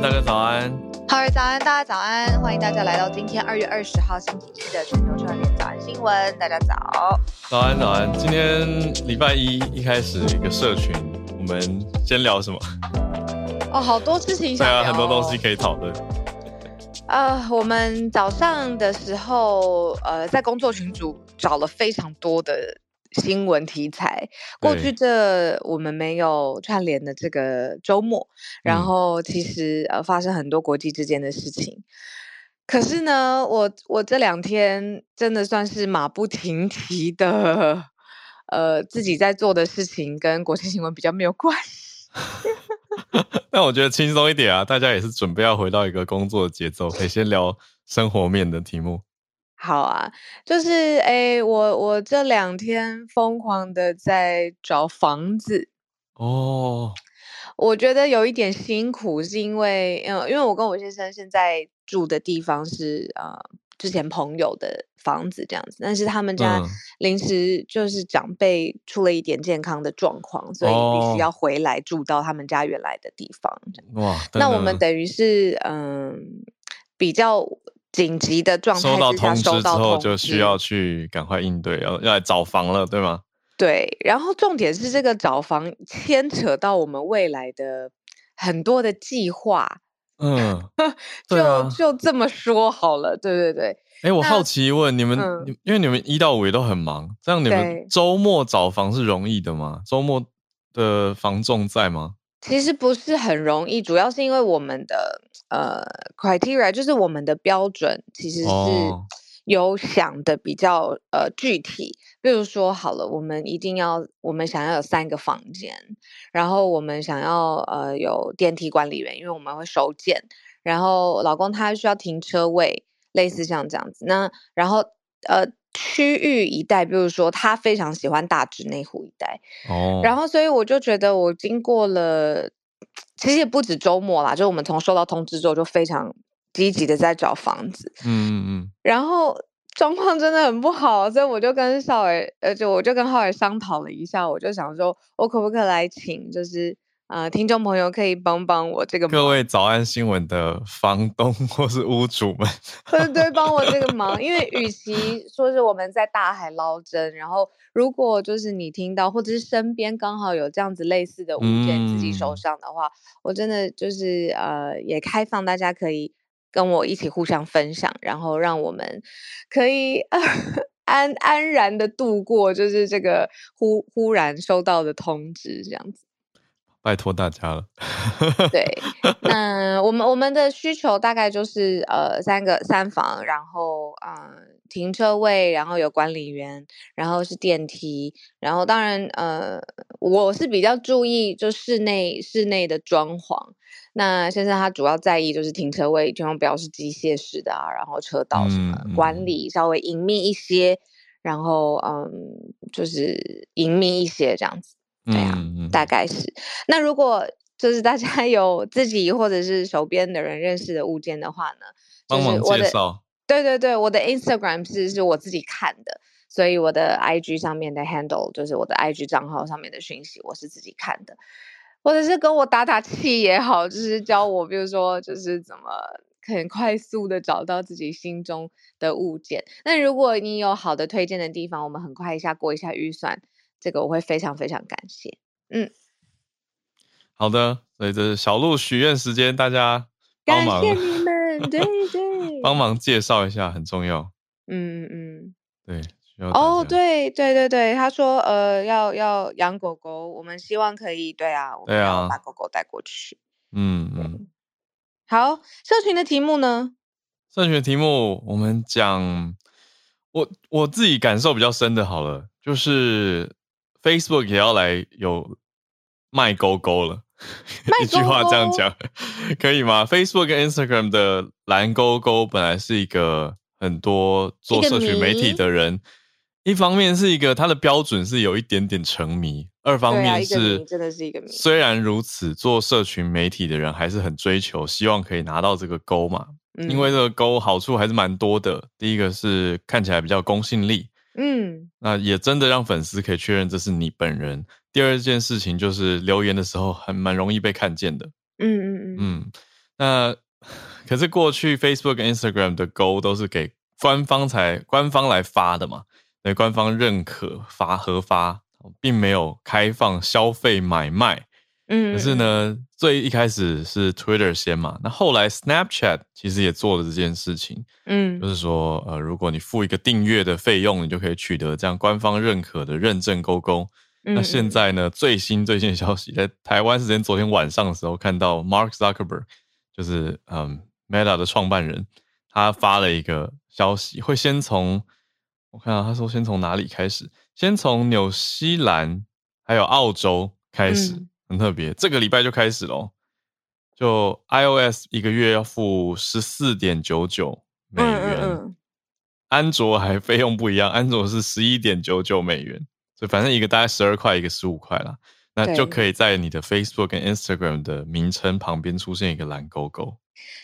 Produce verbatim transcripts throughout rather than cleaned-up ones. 大家早安，好人早安，大家早安，欢迎大家来到今天二月二十号星期一的全球串联早安新闻。大家早，早安早安。今天礼拜一一开始一个社群，我们先聊什么？哦，好多事情想聊，对啊，很多东西可以讨论。呃，我们早上的时候，呃，在工作群组找了非常多的新闻题材，过去这我们没有串联的这个周末，然后其实、嗯、呃发生很多国际之间的事情。可是呢，我我这两天真的算是马不停蹄的，呃自己在做的事情跟国际新闻比较没有关系。那我觉得轻松一点啊，大家也是准备要回到一个工作的节奏，可以先聊生活面的题目。好啊，就是诶、欸，我我这两天疯狂的在找房子哦， oh. 我觉得有一点辛苦，是因为嗯，因为我跟我先生现在住的地方是呃之前朋友的房子这样子，但是他们家临时就是长辈出了一点健康的状况，所以必须要回来住到他们家原来的地方。哇，那我们等于是嗯比较紧急的状态之下，收到通知之后就需要去赶快应对，要来找房了，对吗？对，然后重点是这个找房牵扯到我们未来的很多的计划。嗯，就、啊、就这么说好了，对对对。哎、欸，我好奇问你们、嗯，因为你们一到五也都很忙，这样你们周末找房是容易的吗？周末的房仲在吗？其实不是很容易，主要是因为我们的呃 criteria 就是我们的标准其实是有想的比较呃具体，比如说好了，我们一定要我们想要有三个房间，然后我们想要呃有电梯管理员，因为我们会收件，然后老公他需要停车位，类似像这样子。那然后呃。区域一带，比如说他非常喜欢大直内湖一带、oh. 然后所以我就觉得我经过了，其实也不止周末啦，就我们从收到通知之后就非常积极的在找房子，嗯嗯，然后状况真的很不好，所以我就跟少伟，呃，就我就跟浩伟商讨了一下，我就想说我可不可以来请，就是呃，听众朋友可以帮帮我这个忙，各位早安新闻的房东或是屋主们，对对，帮我这个忙，因为与其说是我们在大海捞针，然后如果就是你听到或者是身边刚好有这样子类似的物件自己手上的话，嗯、我真的就是呃，也开放大家可以跟我一起互相分享，然后让我们可以呃安安然的度过，就是这个忽忽然收到的通知这样子。拜托大家了。对，那我们我们的需求大概就是呃三个三房，然后呃停车位，然后有管理员，然后是电梯，然后当然呃我是比较注意就室内室内的装潢，那先生他主要在意就是停车位，千万不要是机械式的啊，然后车道什么、嗯嗯、管理稍微隐秘一些，然后嗯就是隐秘一些这样子。对啊、嗯嗯，大概是。那如果就是大家有自己或者是手边的人认识的物件的话呢，帮忙介绍。对对对，我的 Instagram 是是我自己看的，所以我的 I G 上面的 handle 就是我的 I G 账号上面的讯息，我是自己看的。或者是跟我打打气也好，就是教我比如说就是怎么很快速的找到自己心中的物件。那如果你有好的推荐的地方，我们很快一下过一下预算，这个我会非常非常感谢。嗯，好的，所以这是小鹿许愿时间，大家帮忙感谢你们，对对，帮忙介绍一下很重要。嗯嗯，对。哦、oh, 对对对对，他说呃要要养狗狗，我们希望可以，对啊，我们要把狗狗带过去。嗯嗯，好，社群的题目呢？社群的题目我们讲，我我自己感受比较深的好了，就是 Facebook 也要来有卖狗狗了，卖狗狗一句话这样讲可以吗？ Facebook 跟 Instagram 的蓝勾勾本来是一个很多做社群媒体的人。一方面是一个它的标准是有一点点沉迷，二方面是虽然如此做社群媒体的人还是很追求希望可以拿到这个勾嘛，因为这个勾好处还是蛮多的。第一个是看起来比较公信力，嗯，那也真的让粉丝可以确认这是你本人。第二件事情就是留言的时候还蛮容易被看见的。嗯嗯嗯嗯，那可是过去 Facebook 跟 Instagram 的勾都是给官方才官方来发的嘛，对，官方认可发核发，并没有开放消费买卖。嗯，可是呢，最一开始是 Twitter 先嘛，那后来 Snapchat 其实也做了这件事情。嗯，就是说，呃，如果你付一个订阅的费用，你就可以取得这样官方认可的认证勾勾。嗯，那现在呢，最新最新的消息，在台湾时间昨天晚上的时候，看到 Mark Zuckerberg 就是嗯 Meta 的创办人，他发了一个消息，会先从。我看到他说先从哪里开始，先从纽西兰还有澳洲开始、嗯、很特别，这个礼拜就开始咯，就 iOS 一个月要付 十四点九九 美元、嗯嗯嗯、安卓还费用不一样，安卓是 十一点九九 美元，所以反正一个大概十二块一个十五块啦，那就可以在你的 Facebook 跟 Instagram 的名称旁边出现一个蓝勾勾。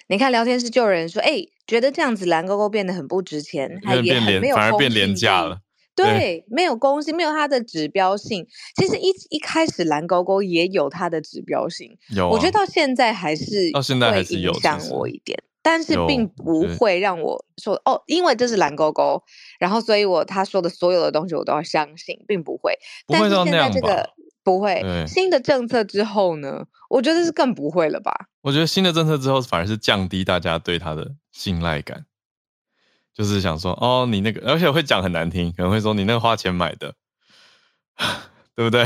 你看聊天室就有人说，哎、欸，觉得这样子蓝勾勾变得很不值钱，它也很没有公信力，反而变廉价了。对，对没有公信，没有它的指标性。其实一一开始蓝勾勾也有它的指标性，有、啊，我觉得到现在还是到现在还是有影响我一点，但是并不会让我说哦，因为这是蓝勾勾，然后所以我他说的所有的东西我都要相信，并不会。不会到那样吧？但是现在这个不会，新的政策之后呢，我觉得是更不会了吧。我觉得新的政策之后反而是降低大家对他的信赖感，就是想说哦你那个，而且会讲很难听，可能会说你那个花钱买的对不对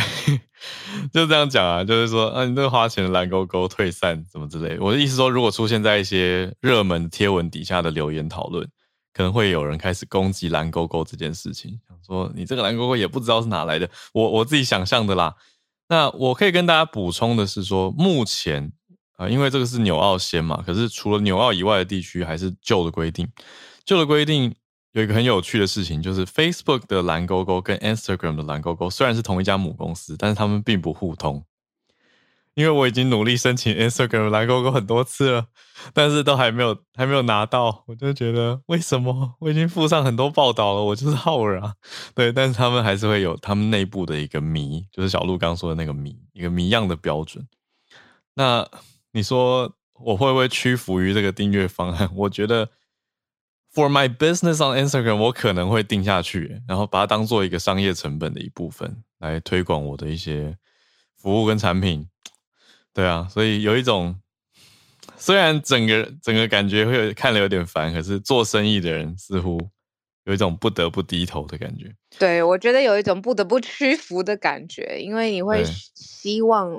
就这样讲啊，就是说啊你那个花钱的蓝勾勾退散什么之类的。我的意思说，如果出现在一些热门贴文底下的留言讨论，可能会有人开始攻击蓝勾勾这件事情，想说你这个蓝勾勾也不知道是哪来的，我我自己想象的啦。那我可以跟大家补充的是说，目前、呃、因为这个是纽澳先嘛，可是除了纽澳以外的地区还是旧的规定。旧的规定有一个很有趣的事情，就是 Facebook 的蓝勾勾跟 Instagram 的蓝勾勾虽然是同一家母公司，但是他们并不互通。因为我已经努力申请 Instagram 蓝勾勾很多次了，但是都还没有还没有拿到，我就觉得为什么？我已经附上很多报道了，我就是好人啊。对，但是他们还是会有他们内部的一个谜，就是小鹿刚说的那个谜，一个谜样的标准。那你说我会不会屈服于这个订阅方案？我觉得 for my business on Instagram 我可能会定下去，然后把它当做一个商业成本的一部分来推广我的一些服务跟产品。对啊，所以有一种虽然整个整个感觉会有看了有点烦，可是做生意的人似乎有一种不得不低头的感觉。对，我觉得有一种不得不屈服的感觉，因为你会希望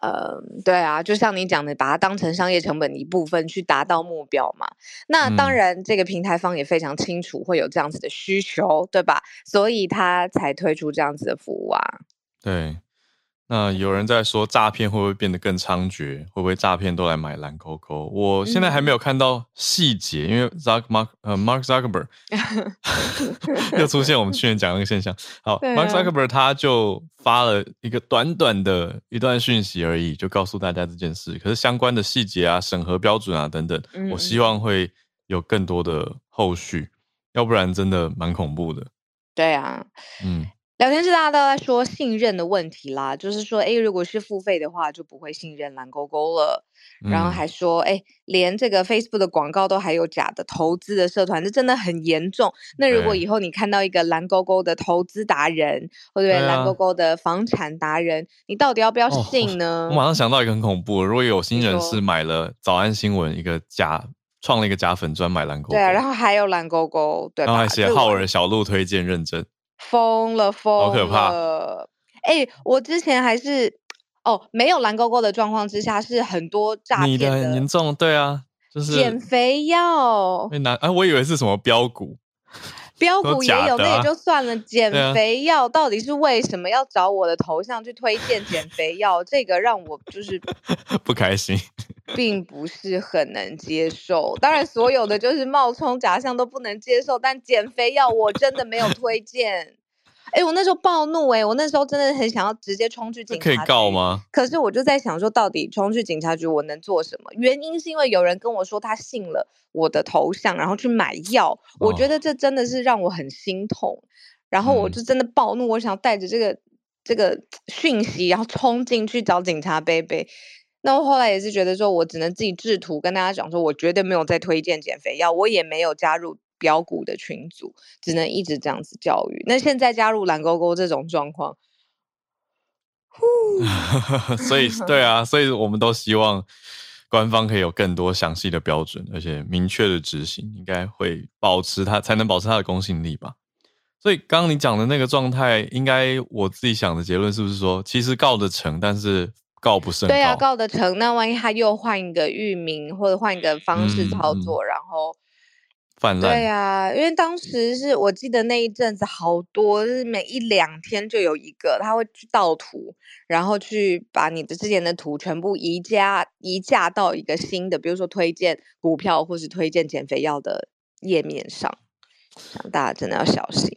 呃，对啊，就像你讲的，把它当成商业成本一部分去达到目标嘛。那当然这个平台方也非常清楚会有这样子的需求，对吧？所以他才推出这样子的服务啊。对，那有人在说诈骗会不会变得更猖獗，会不会诈骗都来买蓝勾勾？我现在还没有看到细节，因为 Zuck, Mark,、呃、Mark Zuckerberg 又出现我们去年讲那个现象。好、啊、Mark Zuckerberg 他就发了一个短短的一段讯息而已，就告诉大家这件事，可是相关的细节啊、审核标准啊等等，我希望会有更多的后续，要不然真的蛮恐怖的。对啊，嗯。聊天室大家都在说信任的问题啦，就是说诶如果是付费的话就不会信任蓝勾勾了，然后还说诶连这个 Facebook 的广告都还有假的投资的社团，这真的很严重。那如果以后你看到一个蓝勾勾的投资达人或者蓝勾勾的房产达人，你到底要不要信呢？哦，我马上想到一个很恐怖，如果有新人是买了早安新闻一个假创了一个假粉专买蓝勾勾，对啊，然后还有蓝勾勾，对吧，然后还写浩尔小鹿推荐认真，疯了疯了，好可怕！哎，欸，我之前还是哦，没有蓝勾勾的状况之下，是很多诈骗的，你的很严重，对啊，就是减肥药被拿，啊，我以为是什么标股，标股也有，啊，那也就算了，减肥药，啊，到底是为什么要找我的头像去推荐减肥药？这个让我就是不开心。并不是很能接受，当然所有的就是冒充假象都不能接受，但减肥药我真的没有推荐。哎，我那时候暴怒，哎，我那时候真的很想要直接冲去警察局。可以告吗？可是我就在想说，到底冲去警察局我能做什么？原因是因为有人跟我说他信了我的头像，然后去买药，我觉得这真的是让我很心痛，然后我就真的暴怒，我想带着这个这个讯息，然后冲进去找警察贝贝。那我后来也是觉得说我只能自己制图跟大家讲说我绝对没有在推荐减肥药，我也没有加入标股的群组，只能一直这样子教育。那现在加入蓝勾勾这种状况所以对啊，所以我们都希望官方可以有更多详细的标准，而且明确的执行，应该会保持它，才能保持它的公信力吧。所以刚刚你讲的那个状态，应该我自己想的结论是不是说其实告得成，但是告不胜告，对啊，告得成，那万一他又换一个域名或者换一个方式操作，嗯嗯，然后泛滥，对啊，因为当时是我记得那一阵子好多，就是每一两天就有一个，他会去盗图，然后去把你的之前的图全部移加移架到一个新的，比如说推荐股票或是推荐减肥药的页面上，想大家真的要小心。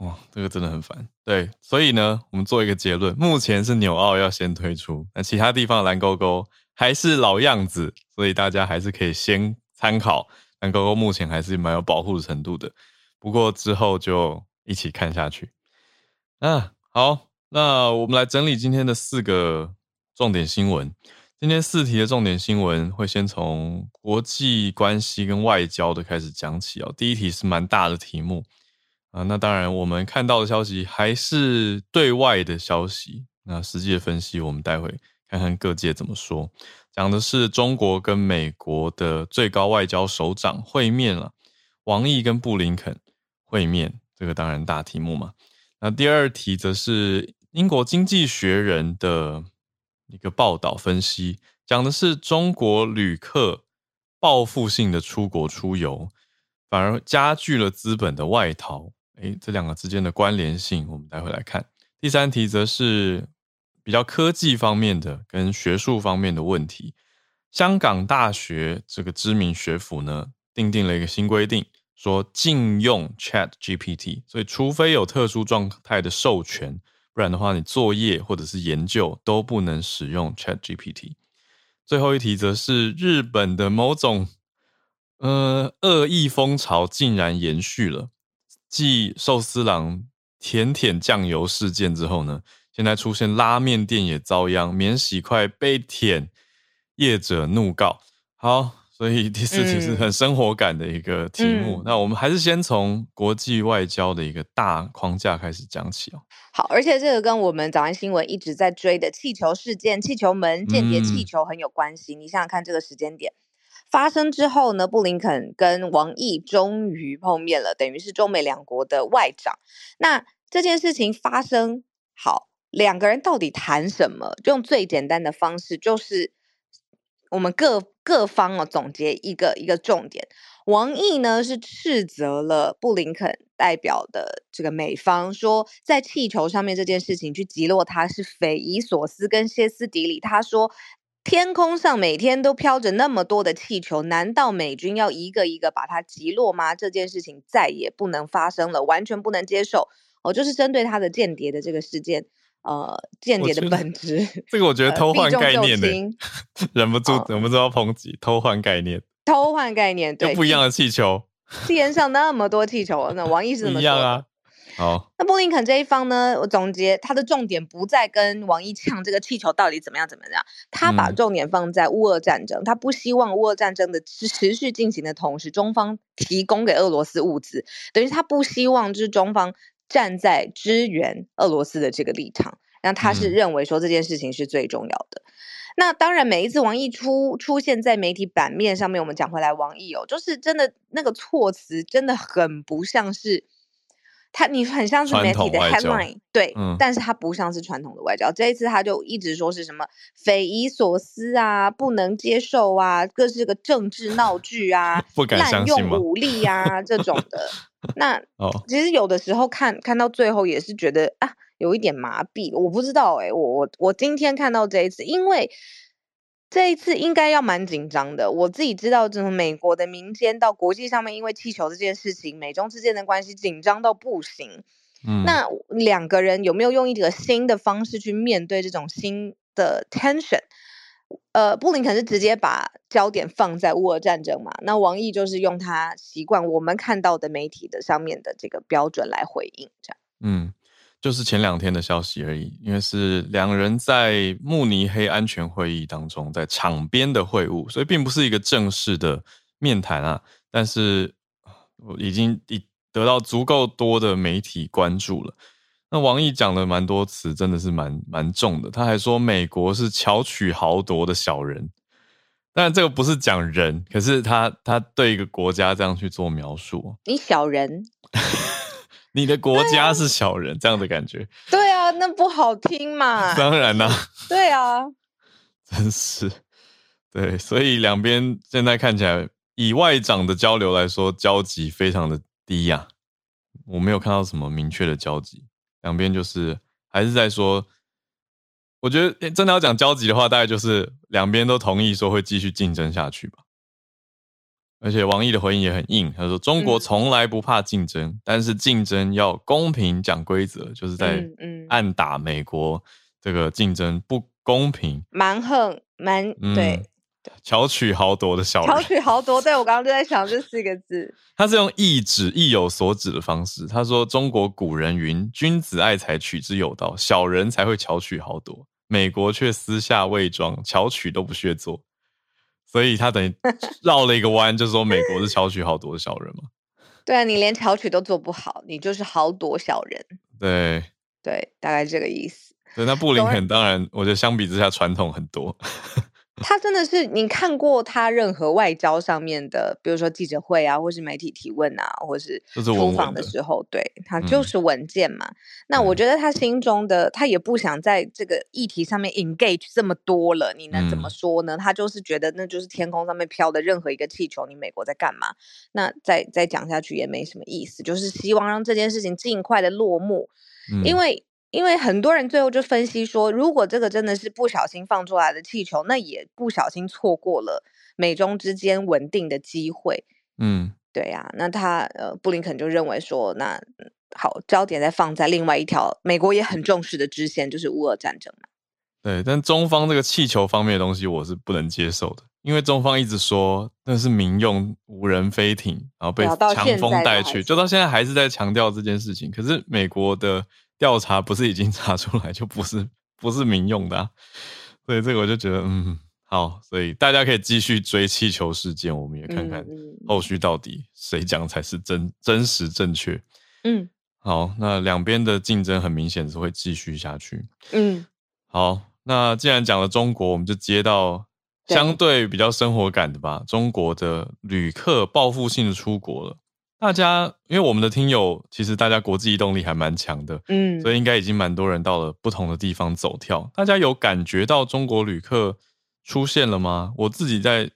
哇，这个真的很烦。对，所以呢我们做一个结论，目前是纽澳要先推出，那其他地方的蓝勾勾还是老样子，所以大家还是可以先参考蓝勾勾，目前还是蛮有保护程度的，不过之后就一起看下去。啊，好，那我们来整理今天的四个重点新闻。今天四题的重点新闻会先从国际关系跟外交的开始讲起哦。第一题是蛮大的题目啊，那当然我们看到的消息还是对外的消息，那实际的分析我们待会看看各界怎么说。讲的是中国跟美国的最高外交首长会面了，王毅跟布林肯会面，这个当然大题目嘛。那第二题则是英国经济学人的一个报道分析，讲的是中国旅客报复性的出国出游，反而加剧了资本的外逃。诶，这两个之间的关联性我们待会来看。第三题则是比较科技方面的跟学术方面的问题。香港大学这个知名学府呢订定了一个新规定，说禁用 ChatGPT， 所以除非有特殊状态的授权，不然的话你作业或者是研究都不能使用 ChatGPT。 最后一题则是日本的某种呃，恶意风潮竟然延续了，继寿司郎舔舔酱油事件之后呢，现在出现拉面店也遭殃，免洗筷被舔，业者怒告。好，所以第四题是很生活感的一个题目，嗯嗯，那我们还是先从国际外交的一个大框架开始讲起哦。好，而且这个跟我们早安新闻一直在追的气球事件、气球门、间谍气球很有关系，嗯，你想想看这个时间点发生之后呢，布林肯跟王毅终于碰面了，等于是中美两国的外长。那这件事情发生，好，两个人到底谈什么？用最简单的方式，就是我们各各方哦总结一个一个重点。王毅呢是斥责了布林肯代表的这个美方，说在气球上面这件事情去击落他是匪夷所思跟歇斯底里。他说，天空上每天都飘着那么多的气球，难道美军要一个一个把它击落吗？这件事情再也不能发生了，完全不能接受。哦，就是针对他的间谍的这个事件，呃，间谍的本质。这个我觉得偷换概念的，呃、忍不住，忍不住要抨击，偷换概念，偷换概念，对，不一样的气球，天上那么多气球，那王毅是怎么说的？一样啊。好，那布林肯这一方呢，我总结他的重点不再跟王毅呛这个气球到底怎么样怎么样，他把重点放在乌俄战争，嗯、他不希望乌俄战争的持续进行的同时，中方提供给俄罗斯物资，等于他不希望就是中方站在支援俄罗斯的这个立场，让他是认为说这件事情是最重要的。嗯、那当然，每一次王毅出出现在媒体版面上面，我们讲回来，王毅哦，就是真的那个措辞真的很不像是他，你很像是媒体的 headline， 对，嗯、但是他不像是传统的外交。这一次他就一直说是什么匪夷所思啊，不能接受啊，各是个政治闹剧啊，不敢相信吗？滥用武力啊这种的。那、哦、其实有的时候看看到最后也是觉得啊，有一点麻痹，我不知道哎、欸，我我我今天看到这一次，因为这一次应该要蛮紧张的。我自己知道，从美国的民间到国际上面，因为气球这件事情，美中之间的关系紧张到不行。嗯，那两个人有没有用一个新的方式去面对这种新的 tension？呃，布林肯是直接把焦点放在乌俄战争嘛，那王毅就是用他习惯我们看到的媒体的上面的这个标准来回应，这样。嗯，就是前两天的消息而已，因为是两人在慕尼黑安全会议当中在场边的会晤，所以并不是一个正式的面谈啊，但是已经得到足够多的媒体关注了。那王毅讲了蛮多词，真的是蛮蛮重的。他还说美国是巧取豪夺的小人，当然这个不是讲人，可是他他对一个国家这样去做描述，你小人，你的国家是小人、啊、这样的感觉。对啊，那不好听嘛。当然啦、啊。对啊，真是对，所以两边现在看起来以外长的交流来说，交集非常的低啊，我没有看到什么明确的交集。两边就是还是在说，我觉得真的要讲交集的话，大概就是两边都同意说会继续竞争下去吧。而且王毅的回应也很硬，他说中国从来不怕竞争、嗯、但是竞争要公平讲规则，就是在暗打美国这个竞争不公平，蛮横蛮对、嗯、巧取豪夺的小人，巧取豪夺，对，我刚刚就在想这四个字。他是用意指意有所指的方式，他说中国古人云，君子爱财取之有道，小人才会巧取豪夺，美国却私下伪装，巧取都不屑做，所以他等于绕了一个弯，就说美国是巧取豪夺的小人嘛。对啊，你连巧取都做不好，你就是豪夺小人。对对，大概这个意思。对，那布林肯当然我觉得相比之下传统很多。他真的是，你看过他任何外交上面的，比如说记者会啊，或是媒体提问啊，或是出访的时候，对，他就是文件嘛、嗯、那我觉得他心中的，他也不想在这个议题上面 engage 这么多了，你能怎么说呢、嗯、他就是觉得那就是天空上面飘的任何一个气球，你美国在干嘛，那再再讲下去也没什么意思，就是希望让这件事情尽快的落幕、嗯、因为因为很多人最后就分析说，如果这个真的是不小心放出来的气球，那也不小心错过了美中之间稳定的机会。嗯，对啊，那他呃，布林肯就认为说，那好，焦点再放在另外一条美国也很重视的支线，就是乌俄战争嘛。对，但中方这个气球方面的东西我是不能接受的，因为中方一直说那是民用无人飞艇，然后被强风带去，就到现在还是在强调这件事情。可是美国的调查不是已经查出来就不是不是民用的、啊，所以这个我就觉得嗯好，所以大家可以继续追气球事件，我们也看看后续到底谁讲才是真真实正确。嗯，好，那两边的竞争很明显是会继续下去。嗯，好，那既然讲了中国，我们就接到相对比较生活感的吧，中国的旅客报复性的出国了。大家因为我们的听友其实大家国际移动力还蛮强的，嗯，所以应该已经蛮多人到了不同的地方走跳。大家有感觉到中国旅客出现了吗？我自己在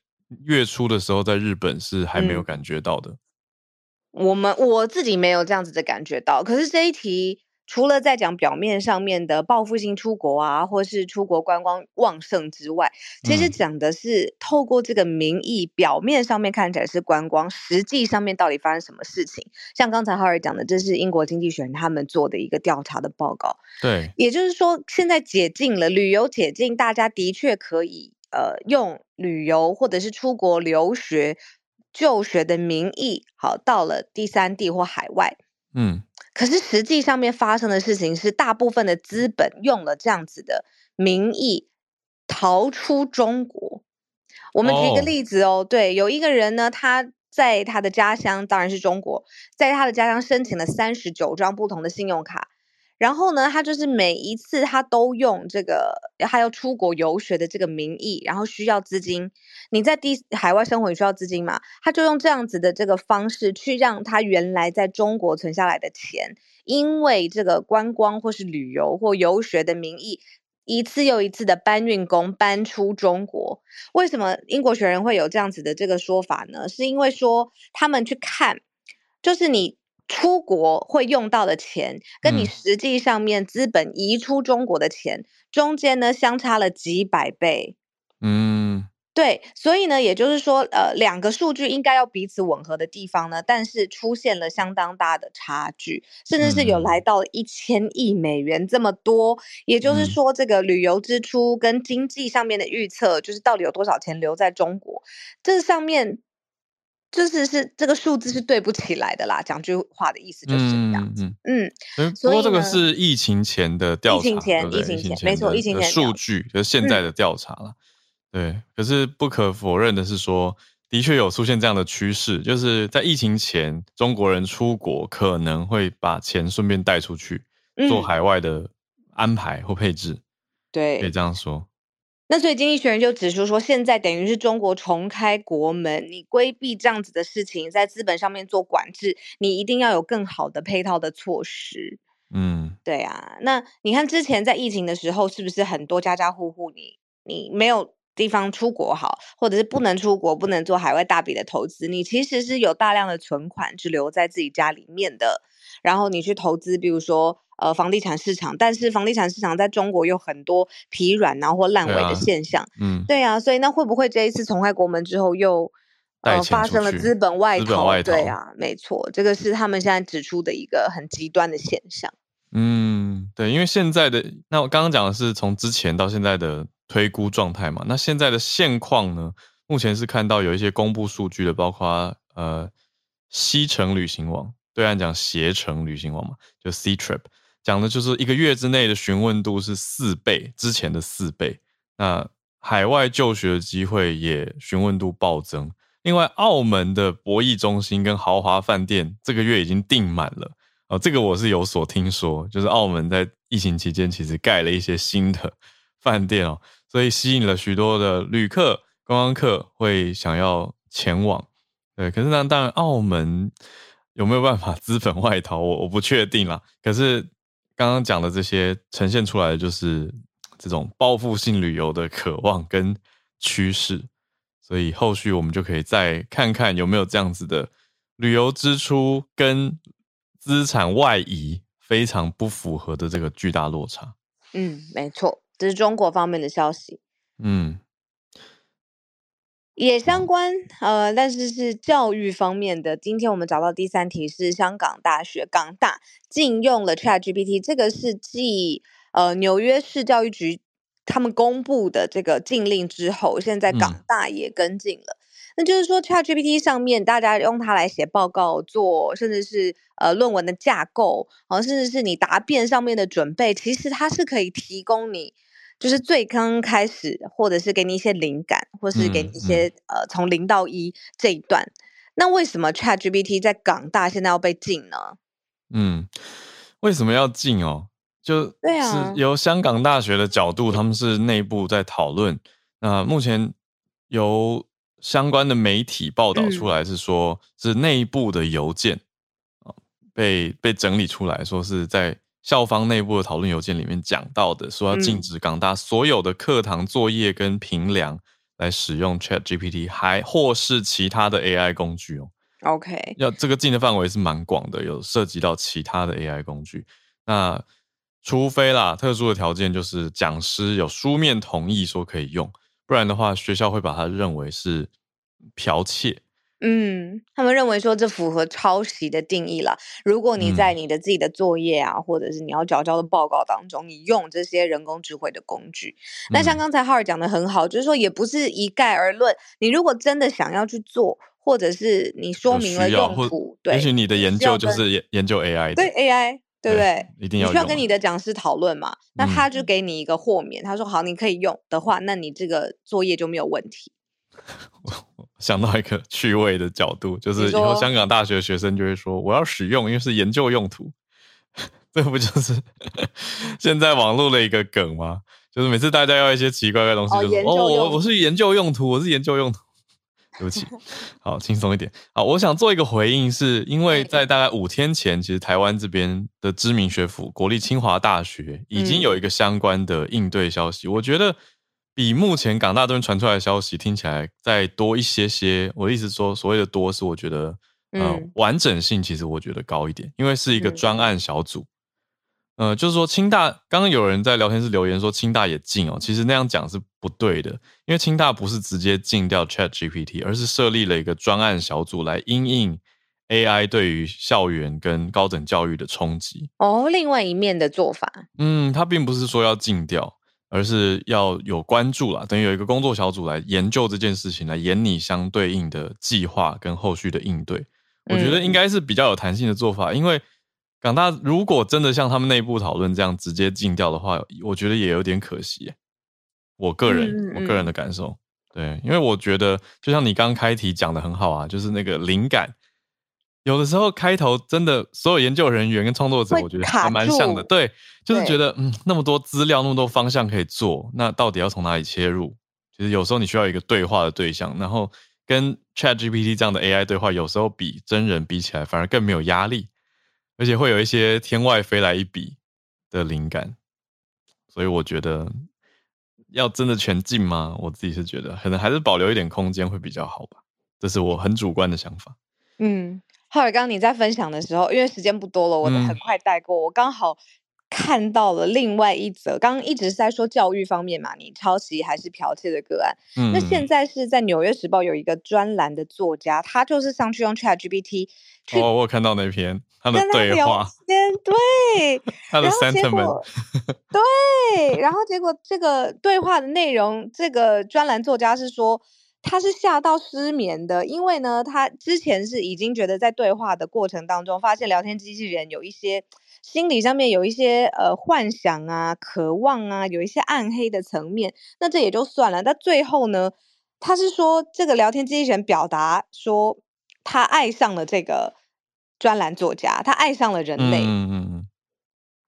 月初的时候在日本是还没有感觉到的。嗯、我们我自己没有这样子的感觉到，可是这一题除了在讲表面上面的报复性出国啊，或是出国观光旺盛之外，其实讲的是透过这个名义，表面上面看起来是观光，实际上面到底发生什么事情。像刚才浩尔讲的，这是英国经济学人他们做的一个调查的报告。对，也就是说现在解禁了，旅游解禁，大家的确可以呃用旅游或者是出国留学就学的名义，好，到了第三地或海外，嗯，可是实际上面发生的事情是，大部分的资本用了这样子的名义逃出中国。我们举一个例子哦， oh. 对，有一个人呢，他在他的家乡，当然是中国，在他的家乡申请了三十九张不同的信用卡。然后呢，他就是每一次他都用这个他要出国游学的这个名义，然后需要资金。你在地海外生活也需要资金嘛，他就用这样子的这个方式去让他原来在中国存下来的钱，因为这个观光或是旅游或游学的名义，一次又一次的搬运工搬出中国。为什么英国学人会有这样子的这个说法呢？是因为说他们去看，就是你出国会用到的钱跟你实际上面资本移出中国的钱、嗯、中间呢相差了几百倍。嗯，对，所以呢也就是说呃，两个数据应该要彼此吻合的地方呢，但是出现了相当大的差距，甚至是有来到一千亿美元这么多、嗯、也就是说这个旅游支出跟经济上面的预测，就是到底有多少钱留在中国，这上面就是是这个数字是对不起来的啦，讲句话的意思就是这样子。嗯，嗯，不过这个是疫情前的调查，疫情前，疫情前，没错，疫情前数据就是现在的调查啦。对，可是不可否认的是说，的确有出现这样的趋势，就是在疫情前，中国人出国可能会把钱顺便带出去，做海外的安排或配置。对，可以这样说。那所以经济学人就指出说，现在等于是中国重开国门，你规避这样子的事情，在资本上面做管制，你一定要有更好的配套的措施。嗯，对啊，那你看之前在疫情的时候，是不是很多家家户户你你没有地方出国好，或者是不能出国，不能做海外大笔的投资，你其实是有大量的存款只留在自己家里面的，然后你去投资，比如说呃，房地产市场，但是房地产市场在中国有很多疲软啊或烂尾的现象。对啊，嗯，对啊，所以那会不会这一次重开国门之后又呃发生了资本外逃？对啊，没错，这个是他们现在指出的一个很极端的现象。嗯，对，因为现在的那我刚刚讲的是从之前到现在的推估状态嘛，那现在的现况呢，目前是看到有一些公布数据的，包括呃西城旅行网，对岸讲携程旅行网嘛，就 C Trip。讲的就是一个月之内的询问度是四倍，之前的四倍。那海外就学的机会也询问度暴增。另外，澳门的博弈中心跟豪华饭店这个月已经订满了。呃，这个我是有所听说，就是澳门在疫情期间其实盖了一些新的饭店哦，所以吸引了许多的旅客、观光客会想要前往。对，可是呢，当然澳门有没有办法资本外逃，我我不确定啦。可是刚刚讲的这些呈现出来的就是这种报复性旅游的渴望跟趋势，所以后续我们就可以再看看有没有这样子的旅游支出跟资产外移非常不符合的这个巨大落差。嗯，没错，这是中国方面的消息。嗯，也相关，呃，但是是教育方面的。今天我们找到第三题是香港大学港大禁用了 ChatGPT， 这个是继呃纽约市教育局他们公布的这个禁令之后，现在港大也跟进了。嗯，那就是说 ChatGPT 上面大家用它来写报告、做甚至是呃论文的架构，啊，甚至是你答辩上面的准备，其实它是可以提供你。就是最刚开始，或者是给你一些灵感，或是给你一些、嗯、呃从零到一这一段。那为什么 ChatGPT 在港大现在要被禁呢？嗯，为什么要禁哦？就是由香港大学的角度，他们是内部在讨论。那、呃、目前由相关的媒体报道出来是说，嗯、是内部的邮件、呃、被被整理出来说是在。校方内部的讨论邮件里面讲到的，说要禁止港大所有的课堂作业跟评量来使用 ChatGPT， 还或是其他的 A I 工具哦。OK， 要这个禁的范围是蛮广的，有涉及到其他的 A I 工具。那除非啦，特殊的条件就是讲师有书面同意说可以用，不然的话，学校会把它认为是剽窃。嗯，他们认为说这符合抄袭的定义了。如果你在你的自己的作业啊，嗯、或者是你要交交的报告当中，你用这些人工智慧的工具，嗯、那像刚才浩尔讲的很好，就是说也不是一概而论。你如果真的想要去做，或者是你说明了用途，对，也许你的研究就是研究 A I 的，对 A I， 对不对？一定要用，你需要跟你的讲师讨论嘛，那他就给你一个豁免，嗯，他说好，你可以用的话，那你这个作业就没有问题。我想到一个趣味的角度，就是以后香港大学学生就会说我要使用，因为是研究用途。这不就是现在网络的一个梗吗？就是每次大家要一些奇怪的东西，就是 哦, 哦我，我是研究用途，我是研究用途。对不起，好，轻松一点。好，我想做一个回应，是因为在大概五天前，其实台湾这边的知名学府国立清华大学已经有一个相关的应对消息，嗯，我觉得比目前港大这边传出来的消息听起来再多一些些。我的意思说，所谓的多是我觉得，嗯，呃，完整性其实我觉得高一点，因为是一个专案小组。嗯呃，就是说清大，刚刚有人在聊天室留言说清大也禁哦，其实那样讲是不对的，因为清大不是直接禁掉 ChatGPT， 而是设立了一个专案小组来因应 A I 对于校园跟高等教育的冲击。哦，另外一面的做法。嗯，它并不是说要禁掉，而是要有关注啦，等于有一个工作小组来研究这件事情，来研拟相对应的计划跟后续的应对。我觉得应该是比较有弹性的做法，嗯，因为港大如果真的像他们内部讨论这样直接禁掉的话，我觉得也有点可惜耶。我个人，嗯嗯，我个人的感受，对，因为我觉得就像你刚开题讲的很好啊，就是那个灵感，有的时候开头真的所有研究人员跟创作者，我觉得还蛮像的，对，就是觉得嗯，那么多资料，那么多方向可以做，那到底要从哪里切入？其实有时候你需要一个对话的对象，然后跟 ChatGPT 这样的 A I 对话，有时候比真人比起来反而更没有压力。而且会有一些天外飞来一笔的灵感，所以我觉得要真的全禁吗？我自己是觉得可能还是保留一点空间会比较好吧，这是我很主观的想法。嗯，浩尔，刚刚你在分享的时候，因为时间不多了，我很快带过，嗯，我刚好看到了另外一则，刚刚一直是在说教育方面嘛，你抄袭还是剽窃的个案，嗯，那现在是在纽约时报有一个专栏的作家，他就是上去用 ChatGPT 去，哦，我有看到那篇他们对话，对，他的 sentiment， 对，然后结果这个对话的内容，这个专栏作家是说他是吓到失眠的，因为呢他之前是已经觉得在对话的过程当中发现聊天机器人有一些心理上面有一些呃幻想啊、渴望啊，有一些暗黑的层面，那这也就算了。但最后呢，他是说这个聊天机器人表达说他爱上了这个专栏作家，他爱上了人类。嗯嗯嗯。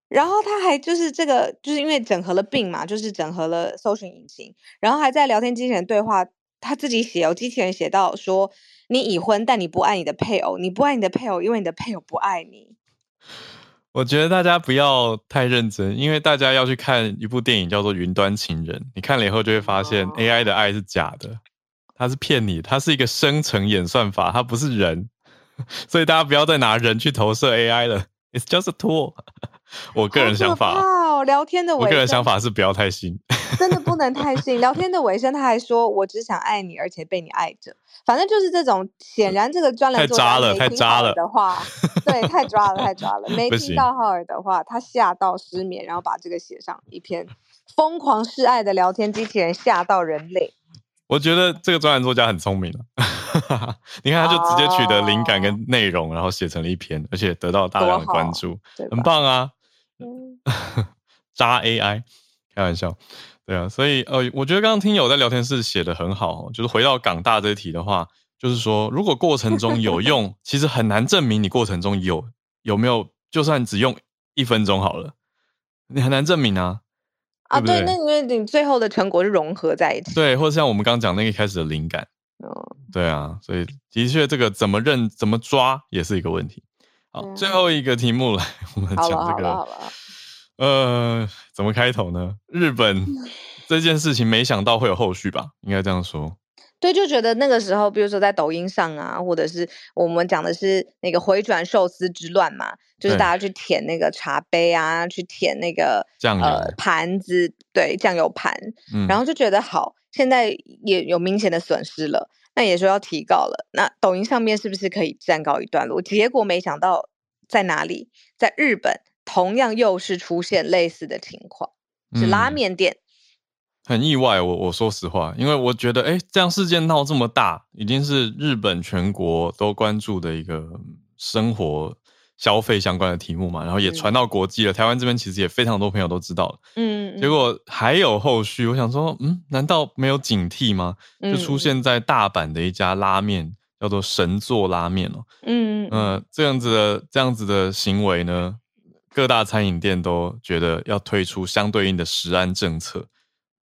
然后他还就是这个，就是因为整合了病嘛，就是整合了搜寻引擎，然后还在聊天机器人对话，他自己写哦，机器人写到说你已婚，但你不爱你的配偶，你不爱你的配偶，因为你的配偶不爱你。我觉得大家不要太认真，因为大家要去看一部电影叫做《云端情人》，你看了以后就会发现 A I 的爱是假的，它是骗你，它是一个生成演算法，它不是人，所以大家不要再拿人去投射 A I 了， It's just a tool。 我个人想法，哦，聊天的尾声，我个人想法是不要太信，真的不能太信。聊天的尾声他还说我只想爱你而且被你爱着，反正就是这种，显然这个专栏作家没听到浩尔的话，对，太抓了太抓了，没听到浩尔的话，他吓到失眠，然后把这个写上一篇，疯狂示爱的聊天机器人吓到人类。我觉得这个专栏作家很聪明啊，你看他就直接取得灵感跟内容，然后写成了一篇，而且得到大量的关注，很棒啊，嗯，渣 A I， 开玩笑。对啊，所以呃，我觉得刚刚听友在聊天室写的很好，就是回到港大这一题的话，就是说如果过程中有用，其实很难证明你过程中有有没有，就算只用一分钟好了，你很难证明啊。啊， 对, 对, 对，那因为你最后的成果是融合在一起。对，或者像我们刚刚讲那个开始的灵感。哦，对啊，所以的确这个怎么认怎么抓也是一个问题。好，嗯，最后一个题目来，我们讲这个。好了好了好了，呃，怎么开头呢？日本这件事情没想到会有后续吧，应该这样说。对，就觉得那个时候，比如说在抖音上啊，或者是我们讲的是那个回转寿司之乱嘛，就是大家去舔那个茶杯啊，去舔那个酱油、呃、盘子，对，酱油盘，嗯，然后就觉得好，现在也有明显的损失了，那也说要提告了，那抖音上面是不是可以暂告一段落？结果没想到在哪里，在日本。同样又是出现类似的情况，是拉面店，很意外，我我说实话，因为我觉得，哎，这样事件闹这么大，已经是日本全国都关注的一个生活消费相关的题目嘛，然后也传到国际了，嗯、台湾这边其实也非常多朋友都知道了，嗯，结果还有后续，我想说，嗯，难道没有警惕吗？就出现在大阪的一家拉面。叫做神作拉面哦，嗯呃，这样子的这样子的行为呢，各大餐饮店都觉得要推出相对应的食安政策，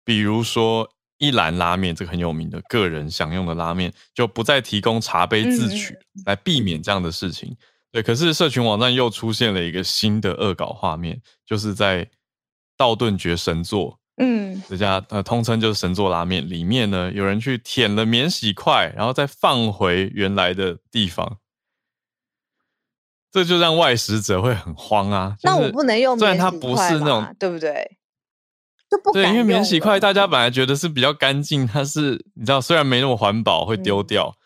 比如说一兰拉面这个很有名的个人享用的拉面，就不再提供茶杯自取，来避免这样的事情。对，可是社群网站又出现了一个新的恶搞画面，就是在道顿崛神作。嗯，这家呃通称就是神作拉面，里面呢有人去舔了免洗筷，然后再放回原来的地方，这就让外食者会很慌啊。就是、那我不能用免洗筷，虽然它不是那种，对不对？就不敢用了。对，因为免洗筷大家本来觉得是比较干净，它是你知道，虽然没那么环保，会丢掉，嗯、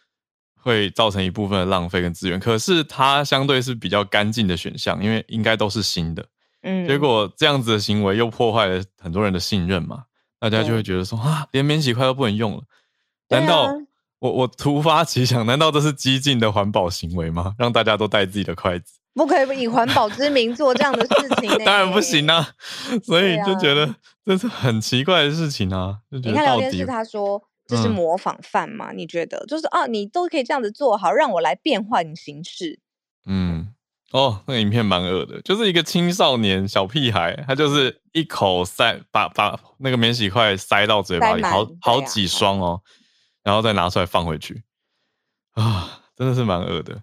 会造成一部分的浪费跟资源，可是它相对是比较干净的选项，因为应该都是新的。嗯、结果这样子的行为又破坏了很多人的信任嘛，大家就会觉得说啊，连免洗筷都不能用了，难道、啊、我我突发奇想，难道这是激进的环保行为吗？让大家都带自己的筷子，不可以以环保之名做这样的事情、欸、当然不行啊，所以就觉得这是很奇怪的事情啊。就觉得到底你看聊天室他说这是模仿犯嘛、嗯？你觉得就是啊，你都可以这样子做好，让我来变换形式。嗯哦，那个影片蛮恶的，就是一个青少年小屁孩，他就是一口塞把把那个免洗筷塞到嘴巴里，好好几双哦、啊，然后再拿出来放回去，啊，真的是蛮恶的，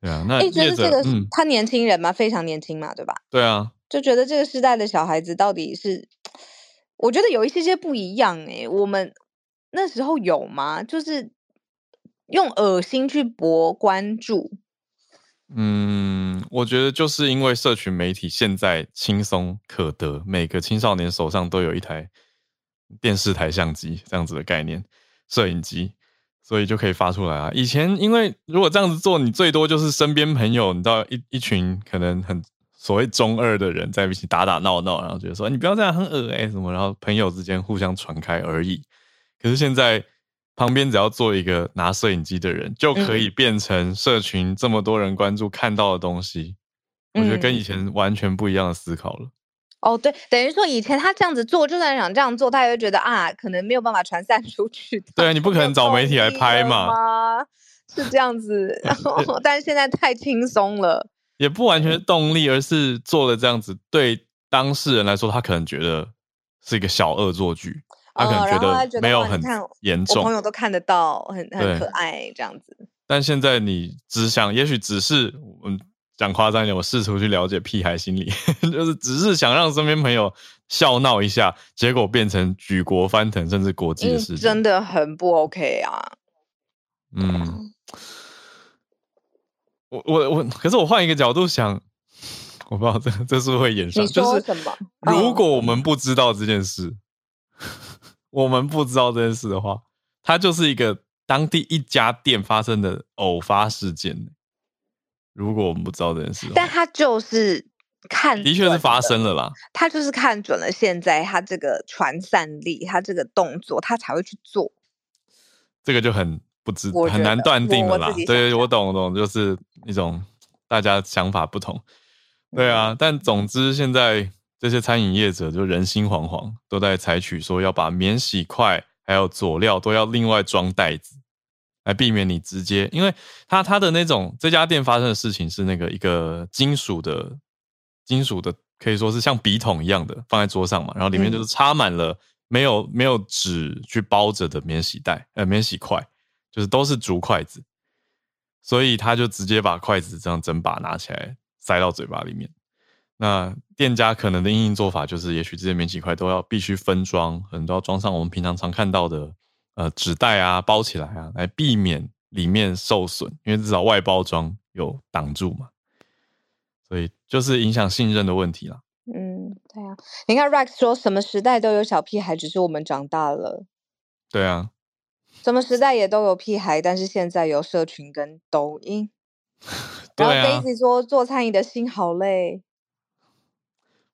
对啊。那就是这个、嗯、他年轻人嘛，非常年轻嘛，对吧？对啊，就觉得这个时代的小孩子到底是，我觉得有一些些不一样哎、欸，我们那时候有吗？就是用恶心去博关注。嗯，我觉得就是因为社群媒体现在轻松可得，每个青少年手上都有一台电视台相机这样子的概念，摄影机，所以就可以发出来啊。以前因为如果这样子做，你最多就是身边朋友，你到 一, 一群可能很所谓中二的人在一起打打闹闹，然后觉得说你不要这样很恶欸什么，然后朋友之间互相传开而已。可是现在。旁边只要做一个拿摄影机的人，就可以变成社群这么多人关注看到的东西、嗯、我觉得跟以前完全不一样的思考了。哦，对，等于说以前他这样子做，就算想这样做，他也会觉得啊，可能没有办法传散出去。对啊，你不可能找媒体来拍嘛，是这样子。但是现在太轻松了，也不完全是动力，而是做了这样子，对当事人来说，他可能觉得是一个小恶作剧。他可能觉得没有很严重、哦、我朋友都看得到 很, 很可爱这样子，但现在你只想也许只是讲夸张一点，我试图去了解屁孩心理就是只是想让身边朋友笑闹一下，结果变成举国翻腾甚至国际的事情、嗯、真的很不 OK 啊。嗯，我我我，可是我换一个角度想，我不知道 这, 这是不是会演上，你说什么、就是、如果我们不知道这件事、嗯我们不知道这件事的话，它就是一个当地一家店发生的偶发事件。如果我们不知道这件事的话，但它就是看准了，的确是发生了啦。它就是看准了现在它这个传散力，它这个动作，它才会去做。这个就很不知很难断定了啦。对，我懂懂，就是一种大家想法不同。对啊，嗯、但总之现在。这些餐饮业者就人心惶惶，都在采取说要把免洗筷还有佐料都要另外装袋子，来避免你直接，因为他他的那种这家店发生的事情是那个一个金属的金属的可以说是像笔筒一样的放在桌上嘛，然后里面就是插满了没有没有纸去包着的免洗袋呃免洗筷，就是都是竹筷子，所以他就直接把筷子这样整把拿起来塞到嘴巴里面。那店家可能的因应做法就是，也许这些免洗筷都要必须分装，可能都要装上我们平常常看到的呃纸袋啊，包起来啊，来避免里面受损，因为至少外包装有挡住嘛，所以就是影响信任的问题啦。嗯，对啊，你看 Rex 说什么时代都有小屁孩，只是我们长大了。对啊，什么时代也都有屁孩，但是现在有社群跟抖音。对啊。然后 Daisy 说做餐饮的心好累。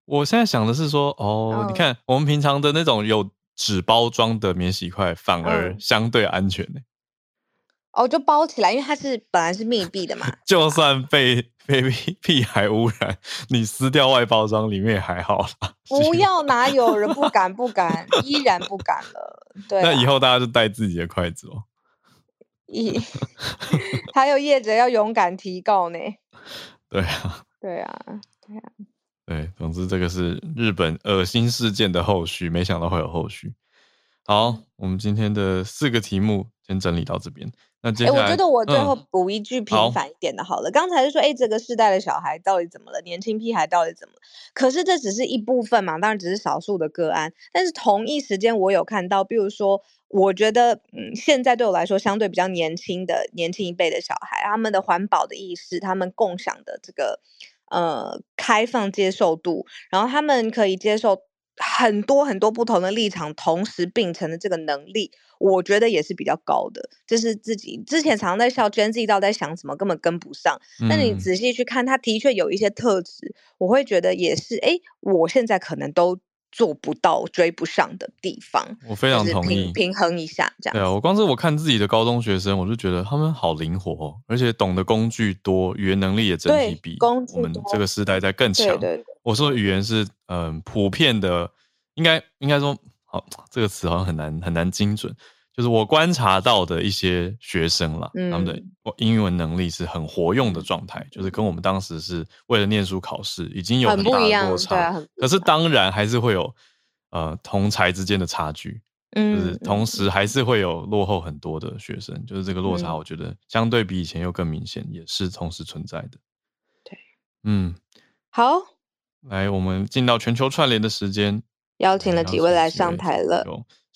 我现在想的是说，哦，嗯、你看我们平常的那种有纸包装的免洗筷反而相对安全、欸嗯、哦，就包起来，因为它是本来是密闭的嘛。就算被被屁孩污染，你撕掉外包装，里面也还好啦。不要，哪有人不敢不敢，依然不敢了。对、啊，那以后大家就带自己的筷子哦。还有业者要勇敢提告呢。对啊，对啊，对啊。对，总之这个是日本恶心事件的后续，没想到会有后续。好，我们今天的四个题目先整理到这边。那接下来、欸、我觉得我最后补一句平凡一点的好了。刚、嗯、才是说，哎、欸，这个世代的小孩到底怎么了？年轻屁孩到底怎么了？可是这只是一部分嘛，当然只是少数的个案。但是同一时间，我有看到，比如说，我觉得，嗯，现在对我来说相对比较年轻的年轻一辈的小孩，他们的环保的意识，他们共享的这个。呃，开放接受度，然后他们可以接受很多很多不同的立场同时并成的这个能力，我觉得也是比较高的。这是自己之前常在笑 Gen Z 到底在想什么，根本跟不上。但你仔细去看，他的确有一些特质，我会觉得也是，哎，我现在可能都做不到、追不上的地方。我非常同意，就是、平, 平衡一下这样。对啊，我光是我看自己的高中学生，我就觉得他们好灵活、哦，而且懂得工具多，语言能力也整体比我们这个时代在更强。对对对，我说语言是嗯普遍的，应该应该说，好，这个词好像很难很难精准。就是我观察到的一些学生啦、嗯、他们的英文能力是很活用的状态，就是跟我们当时是为了念书考试已经有很大的落差、啊、可是当然还是会有呃同侪之间的差距，就是同时还是会有落后很多的学生、嗯、就是这个落差我觉得相对比以前又更明显、嗯、也是同时存在的。对，嗯，好，来我们进到全球串联的时间，邀请了几位来上台了。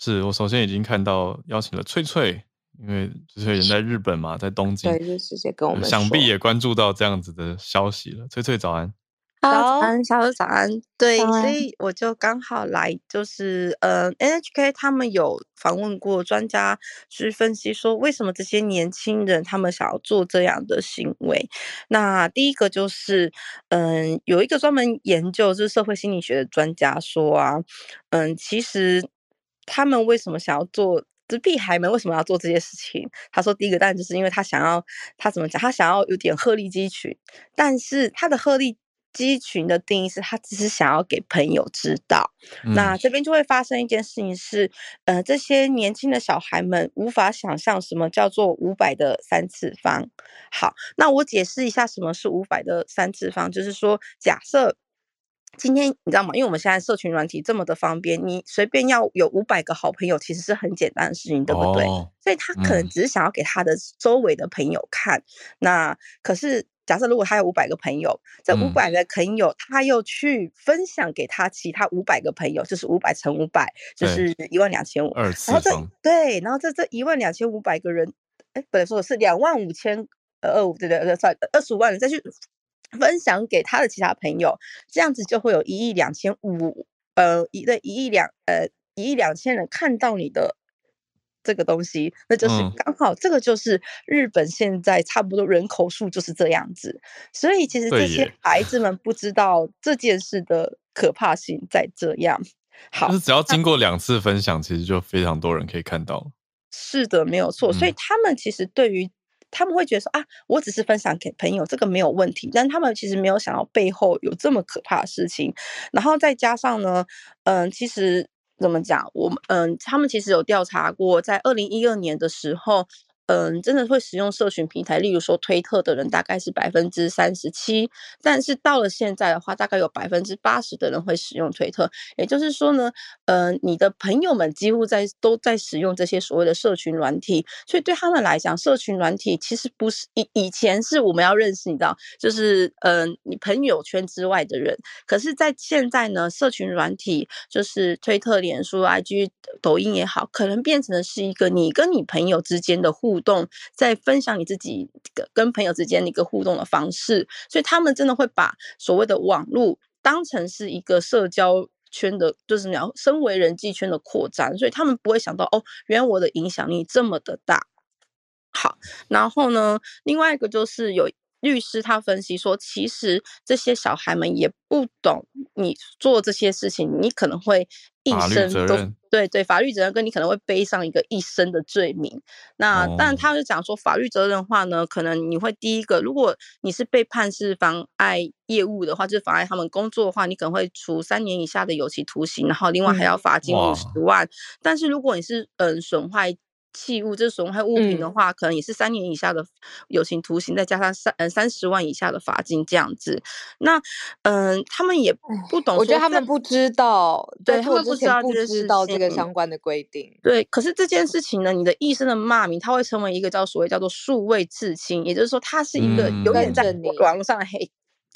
是，我首先已经看到邀请了翠翠，因为翠翠人在日本嘛，在东京，对，就直接跟我们说、呃、想必也关注到这样子的消息了。翠翠早安。早安，小周早安。对，所以我就刚好来，就是呃 N H K 他们有访问过专家去分析说，为什么这些年轻人他们想要做这样的行为。那第一个就是嗯、呃、有一个专门研究就是社会心理学的专家说啊，嗯、呃、其实他们为什么想要做，就是屁孩们为什么要做这些事情？他说，第一个当然就是因为他想要，他怎么讲？他想要有点鹤立鸡群，但是他的鹤立鸡群的定义是他只是想要给朋友知道、嗯、那这边就会发生一件事情是呃，这些年轻的小孩们无法想象什么叫做五百的三次方。好，那我解释一下什么是五百的三次方，就是说假设今天你知道吗？因为我们现在社群软体这么的方便，你随便要有五百个好朋友其实是很简单的事情，对不对、哦、所以他可能只是想要给他的周围的朋友看、嗯、那可是假设如果他有五百个朋友，这五百个朋友他又去分享给他其他五百个朋友，就是五百乘五百，就是一万两千五。二次方。对，然后这这一万两千五百个人，哎，本来说的是两万五千二五，对对对，算二十五万人再去分享给他的其他朋友，这样子就会有一亿两千五，呃，一对一亿两呃一亿两千人看到你的。这个东西，那就是刚好、嗯、这个就是日本现在差不多人口数就是这样子，所以其实这些孩子们不知道这件事的可怕性在这样。好，就是只要经过两次分享其实就非常多人可以看到。是的，没有错。所以他们其实对于、嗯、他们会觉得说啊，我只是分享给朋友，这个没有问题，但他们其实没有想到背后有这么可怕的事情。然后再加上呢嗯、呃，其实怎么讲？我嗯，他们其实有调查过，在二零一二年的时候，嗯，真的会使用社群平台，例如说推特的人大概是百分之三十七，但是到了现在的话，大概有百分之八十的人会使用推特。也就是说呢，嗯，你的朋友们几乎在都在使用这些所谓的社群软体，所以对他们来讲，社群软体其实不是以以前是我们要认识，你知道，就是嗯，你朋友圈之外的人。可是，在现在呢，社群软体就是推特、脸书、I G、抖音也好，可能变成的是一个你跟你朋友之间的互动，在分享你自己跟朋友之间的一个互动的方式。所以他们真的会把所谓的网络当成是一个社交圈的，就是你要身为人际圈的扩展，所以他们不会想到哦，原来我的影响力这么的大。好，然后呢，另外一个就是有律师他分析说，其实这些小孩们也不懂，你做这些事情，你可能会一生都对对法律责任，跟你可能会背上一个一生的罪名。那但他就讲说，法律责任的话呢，可能你会第一个，如果你是被判是妨碍业务的话，就是妨碍他们工作的话，你可能会处三年以下的有期徒刑，然后另外还要罚金五十万。但是如果你是嗯损坏器物，就是损坏物品的话，嗯、可能也是三年以下的有期徒刑，再加上三三十万以下的罚金这样子。那嗯、呃，他们也不懂，我觉得他们不知道，对，对他们不知道这件事情，这个相关的规定。对，可是这件事情呢，你的一生的骂名，它会成为一个叫所谓叫做数位刺青，也就是说，它是一个有点在网络上的黑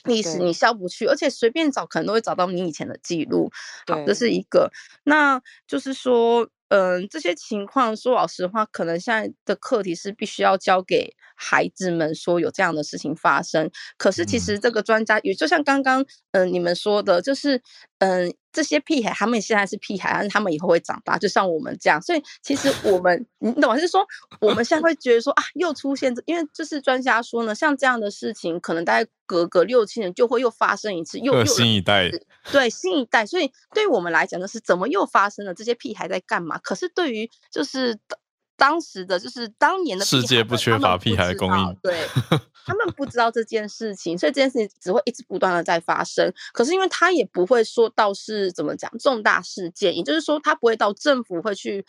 历史，你消不去，而且随便找可能都会找到你以前的记录。好，这是一个，那就是说。嗯，这些情况说老实话，可能现在的课题是必须要交给孩子们说有这样的事情发生。可是其实这个专家也就像刚刚嗯你们说的，就是嗯这些屁孩他们现在是屁孩，但是他们以后会长大，就像我们这样。所以其实我们你懂吗？就是说我们现在会觉得说啊，又出现，因为就是专家说呢，像这样的事情可能大概隔个六七年就会又发生一次，又又新一代，对新一代。所以对我们来讲，就是怎么又发生了？这些屁孩在干嘛？可是对于就是当时的就是当年的世界不缺乏屁孩的供应，对他们不知道这件事情，所以这件事情只会一直不断的在发生。可是因为他也不会说到是怎么讲重大事件，也就是说他不会到政府会去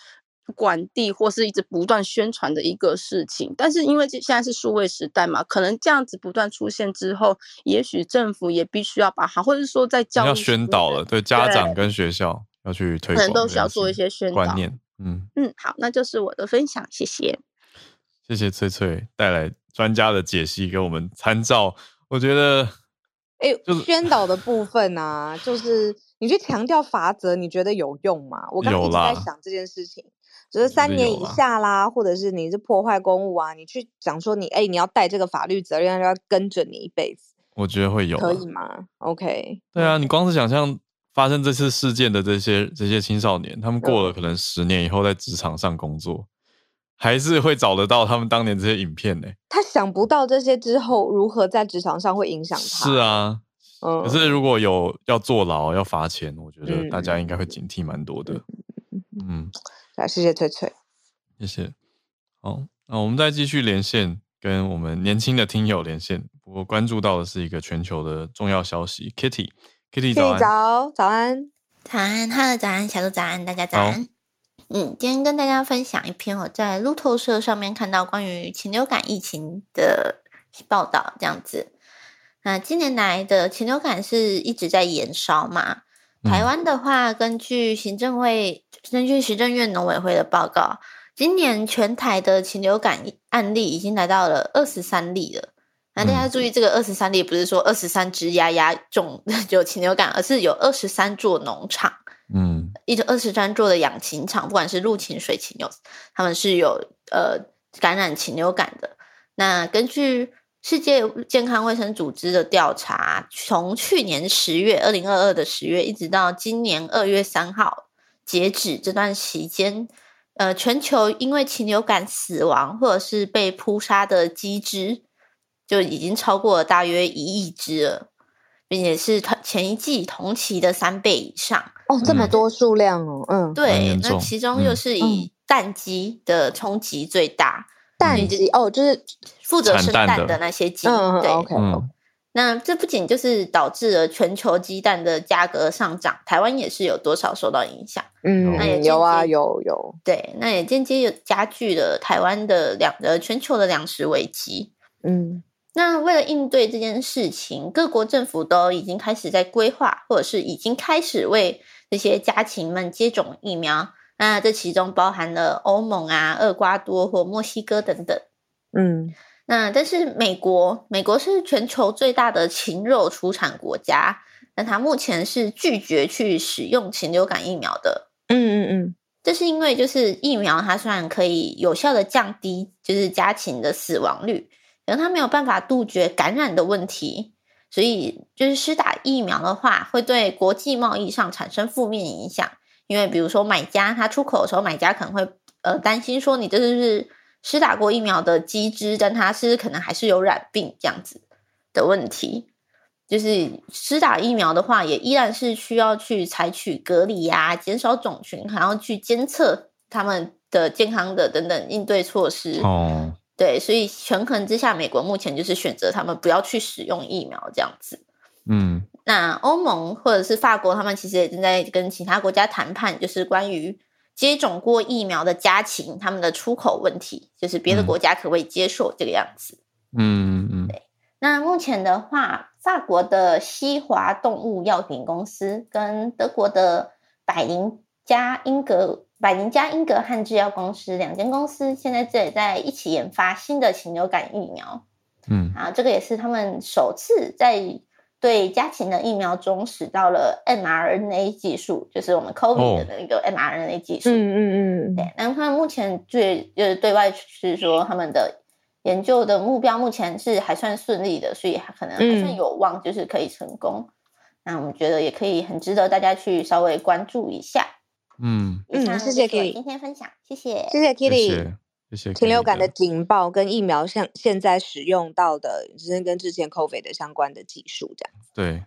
管地或是一直不断宣传的一个事情。但是因为现在是数位时代嘛，可能这样子不断出现之后，也许政府也必须要把它，或者说在教育要宣导了，对家长跟学校要去推广，可能都需要做一些宣导观念。嗯嗯，好，那就是我的分享，谢谢，谢谢翠翠带来专家的解析给我们参照。我觉得，哎、欸就是，宣导的部分啊，就是你去强调法则，你觉得有用吗？我刚刚一直在想这件事情，只是三年以下啦，或者是你是破坏公务啊，你去讲说你哎、欸、你要带这个法律责任，要跟着你一辈子，我觉得会有，可以吗 ？OK， 对啊，你光是想象。发生这次事件的这些这些青少年，他们过了可能十年以后在职场上工作，还是会找得到他们当年这些影片呢、欸。他想不到这些之后如何在职场上会影响他。是啊，嗯、可是如果有要坐牢要罚钱，我觉得大家应该会警惕蛮多的。嗯，嗯谢谢翠翠，谢谢。好，那我们再继续连线，跟我们年轻的听友连线。我关注到的是一个全球的重要消息 ，Kitty。Kitty 早安，早安，早安 ，Hello， 早安，小鹿早安，大家早安。嗯，今天跟大家分享一篇我在路透社上面看到关于禽流感疫情的报道，这样子。那近年来的禽流感是一直在延烧嘛？台湾的话，根据行政会、根据行政院农委会的报告，今年全台的禽流感案例已经来到了二十三例了。那大家注意，这个二十三例不是说二十三只鸭鸭种有禽流感，而是有二十三座农场，嗯，一二十三座的养禽场，不管是陆禽、水禽，有他们是有呃感染禽流感的。那根据世界健康卫生组织的调查，从去年十月二零二二的十月一直到今年二月三号截止这段期间，呃，全球因为禽流感死亡或者是被扑杀的鸡只就已经超过了大约一亿只了，并且是前一季同期的三倍以上。哦，这么多数量哦，嗯，对，那其中又是以蛋鸡的冲击最大，蛋鸡、嗯、哦，就是负责生蛋的那些鸡，嗯、对、嗯，那这不仅就是导致了全球鸡蛋的价格上涨，台湾也是有多少受到影响，嗯，那也有啊，有有，对，那也间接加剧了台湾的两呃全球的粮食危机，嗯。那为了应对这件事情，各国政府都已经开始在规划，或者是已经开始为这些家禽们接种疫苗。那这其中包含了欧盟啊、厄瓜多或墨西哥等等。嗯，那但是美国，美国是全球最大的禽肉出产国家，那它目前是拒绝去使用禽流感疫苗的。嗯嗯嗯。这是因为就是疫苗它虽然可以有效的降低就是家禽的死亡率，然后它没有办法杜绝感染的问题，所以就是施打疫苗的话会对国际贸易上产生负面影响。因为比如说买家他出口的时候，买家可能会呃担心说你这是施打过疫苗的鸡只，但它是可能还是有染病这样子，的问题。就是施打疫苗的话，也依然是需要去采取隔离啊，减少种群，还要去监测他们的健康的等等应对措施。哦，对，所以权衡之下，美国目前就是选择他们不要去使用疫苗这样子。嗯，那欧盟或者是法国，他们其实也正在跟其他国家谈判，就是关于接种过疫苗的家禽他们的出口问题，就是别的国家可不可以接受这个样子。嗯嗯，对。那目前的话，法国的西华动物药品公司跟德国的百灵加英格百灵加英格汉制药公司两间公司现在这里在一起研发新的禽流感疫苗。嗯，啊，这个也是他们首次在对家禽的疫苗中使到了 mRNA 技术，就是我们 COVID 的那个 mRNA 技术。嗯嗯嗯。对，那他们目前最就是对外是说他们的研究的目标目前是还算顺利的，所以可能还算有望就是可以成功。嗯，那我们觉得也可以很值得大家去稍微关注一下。嗯嗯，谢谢 Kitty 今天分享，谢谢谢谢 Kitty。禽流感的警报跟疫苗像现在使用到的跟之前 COVID 的相关的技术这样。对，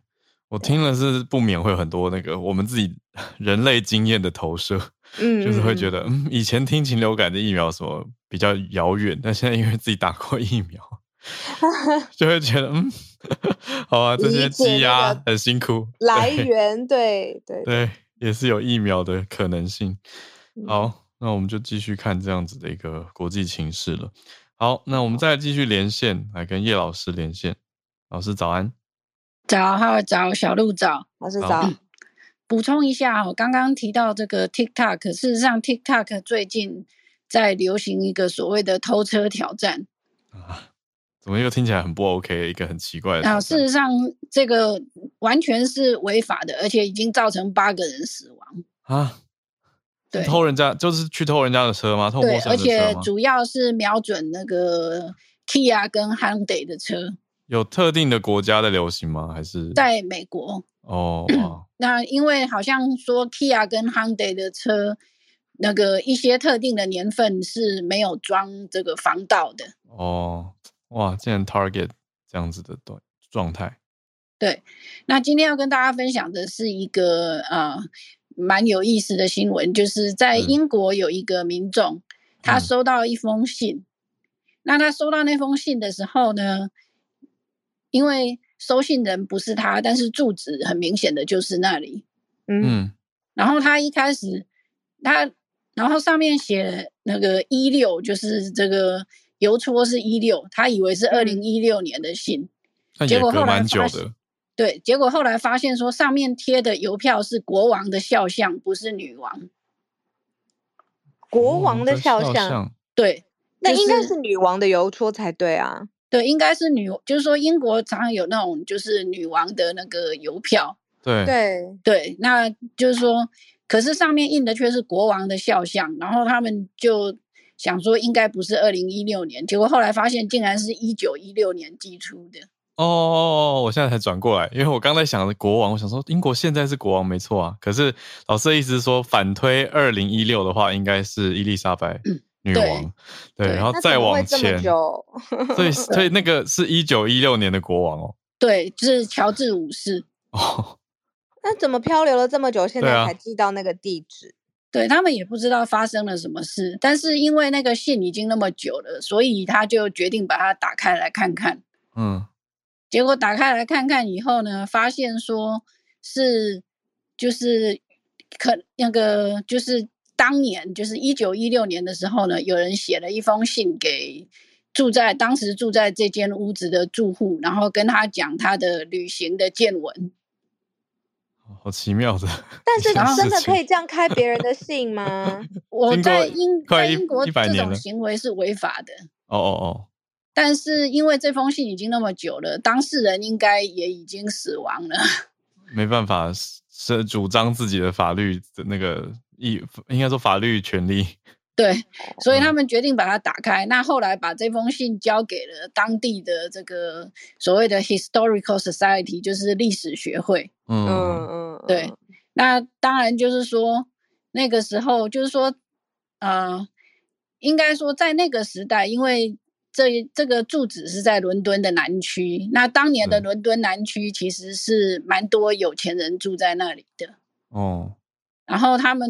我听了是不免会有很多那个我们自己人类经验的投射。嗯，就是会觉得嗯，以前听禽流感的疫苗什么比较遥远，但现在因为自己打过疫苗就会觉得嗯，好啊，这些鸡啊很辛苦来源。对对 对, 对，也是有疫苗的可能性。好，那我们就继续看这样子的一个国际情势了。好，那我们再继续连线，来跟叶老师连线。老师早安。早，好，早，小鹿早，老师早。补充一下，我刚刚提到这个 TikTok， 事实上 TikTok 最近在流行一个所谓的偷车挑战啊，怎么又听起来很不 OK， 一个很奇怪的。啊，事实上这个完全是违法的，而且已经造成八个人死亡啊。对，偷人家就是去偷人家的车吗？偷陌生人的车吗？对，而且主要是瞄准那个 Kia 跟 Hyundai 的车。有特定的国家在流行吗？还是在美国？哦，那因为好像说 Kia 跟 Hyundai 的车，那个一些特定的年份是没有装这个防盗的。哦，哇，竟然 target 这样子的状态。对，那今天要跟大家分享的是一个呃。蛮有意思的新闻，就是在英国有一个民众，嗯，他收到一封信，嗯，那他收到那封信的时候呢，因为收信人不是他，但是住址很明显的就是那里。嗯，然后他一开始他然后上面写那个一六，就是这个邮戳是一六，他以为是二零一六年的信，嗯，结果后来发现，对，结果后来发现说上面贴的邮票是国王的肖像，不是女王。国王的肖像，肖像对，那应该是女王的邮戳才对啊。对，应该是女，就是说英国常常有那种就是女王的那个邮票。对对对，那就是说，可是上面印的却是国王的肖像，然后他们就想说应该不是二零一六年，结果后来发现竟然是一九一六年寄出的。哦哦哦！我现在才转过来，因为我刚才想的国王，我想说英国现在是国王没错啊。可是老师的意思是说，反推二零一六的话，应该是伊丽莎白女王，嗯，对, 对，然后再往前，所以所以那个是一九一六年的国王哦，对，就是乔治五世哦。那怎么漂流了这么久，现在才寄到那个地址？对，他们也不知道发生了什么事，但是因为那个信已经那么久了，所以他就决定把它打开来看看。嗯。结果打开来看看以后呢，发现说是就是可那个就是当年就是一九一六年的时候呢，有人写了一封信给住在当时住在这间屋子的住户，然后跟他讲他的旅行的见闻。好奇妙的，但是真的可以这样开别人的信吗？我在英在英国这种行为是违法的。哦哦哦。但是因为这封信已经那么久了，当事人应该也已经死亡了，没办法是主张自己的法律的那个应该说法律权利。对，所以他们决定把它打开，嗯，那后来把这封信交给了当地的这个所谓的 historical society， 就是历史学会。嗯，对，那当然就是说那个时候就是说呃，应该说在那个时代，因为这这个住址是在伦敦的南区，那当年的伦敦南区其实是蛮多有钱人住在那里的哦。然后他们，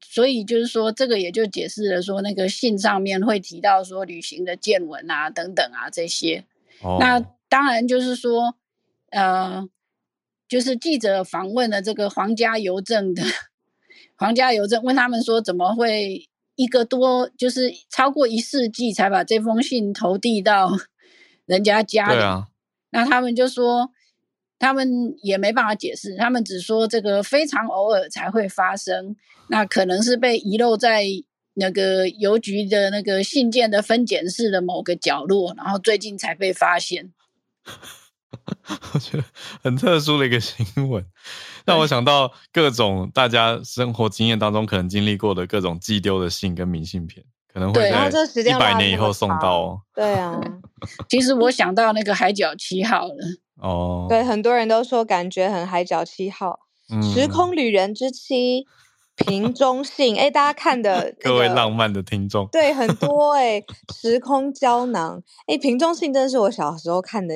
所以就是说这个也就解释了说那个信上面会提到说旅行的见闻啊等等啊这些、哦、那当然就是说呃，就是记者访问了这个皇家邮政的皇家邮政，问他们说怎么会一个多就是超过一世纪才把这封信投递到人家家里，对、啊、那他们就说他们也没办法解释，他们只说这个非常偶尔才会发生，那可能是被遗漏在那个邮局的那个信件的分拣室的某个角落，然后最近才被发现。我觉得很特殊的一个新闻，让我想到各种大家生活经验当中可能经历过的各种寄丢的信跟明信片，可能会在一百年以后送到哦。对啊，其实我想到那个海角七号了。哦，对，很多人都说感觉很海角七号，嗯、时空旅人之妻，瓶中信。哎，大家看的、那个、各位浪漫的听众，对，很多哎、欸，时空胶囊。哎，瓶中信真的是我小时候看的。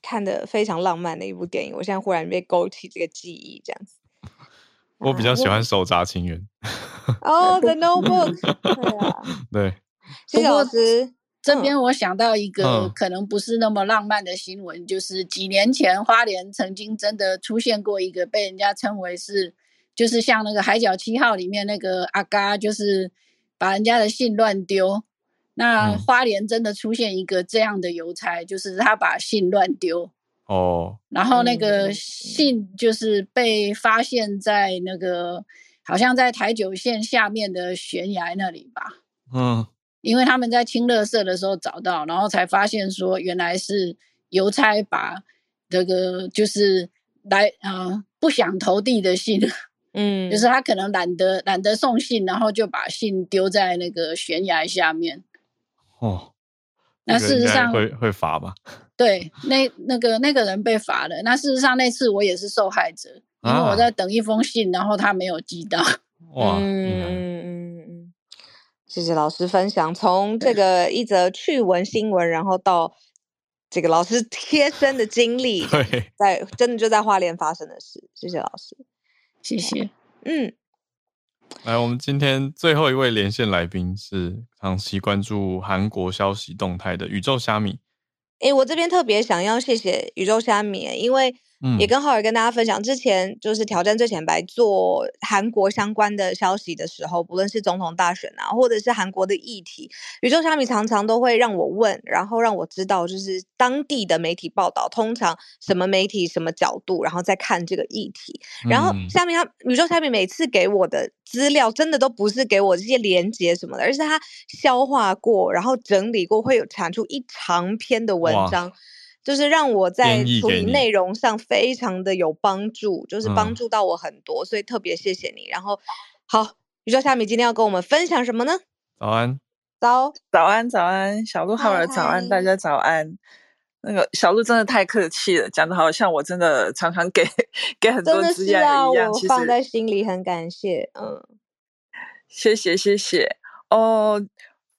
看的非常浪漫的一部电影，我现在忽然被勾起这个记忆，这样子。我比较喜欢手札情缘。哦、oh, ，The Notebook 。对啊，对。谢老师，这边我想到一个可能不是那么浪漫的新闻，嗯、就是几年前花莲曾经真的出现过一个被人家称为是，就是像那个《海角七号》里面那个阿嘎，就是把人家的信乱丢。那花莲真的出现一个这样的邮差、嗯、就是他把信乱丢哦，然后那个信就是被发现在那个好像在台九线下面的悬崖那里吧，嗯，因为他们在清垃圾的时候找到，然后才发现说原来是邮差把这个就是来呃不想投递的信，嗯，就是他可能懒得懒得送信，然后就把信丢在那个悬崖下面。哦，那事实上会会罚吧？对，那那个那个人被罚了。那事实上那次我也是受害者，因为我在等一封信，然后他没有寄到。哇，嗯嗯嗯，谢谢老师分享，从这个一则趣闻新闻，然后到这个老师贴身的经历，对，在真的就在花莲发生的事。谢谢老师，谢谢。嗯。来，我们今天最后一位连线来宾是长期关注韩国消息动态的宇宙虾米。诶，我这边特别想要谢谢宇宙虾米，因为也跟浩尔跟大家分享，之前就是挑战最前白做韩国相关的消息的时候，不论是总统大选啊，或者是韩国的议题，宇宙虾米常常都会让我问，然后让我知道就是当地的媒体报道通常什么媒体什么角度，然后再看这个议题。然后下面他宇宙虾米每次给我的资料真的都不是给我这些连结什么的，而是他消化过然后整理过，会有产出一长篇的文章，就是让我在处理内容上非常的有帮助，就是帮助到我很多、嗯、所以特别谢谢你。然后好，宇宙虾米今天要跟我们分享什么呢？早安早早安早安，小鹿浩尔早安，大家早安。那个小鹿真的太客气了，讲的好像我真的常常给给很多资源一样，真的是啊，我放在心里很感谢。嗯，谢谢谢谢哦。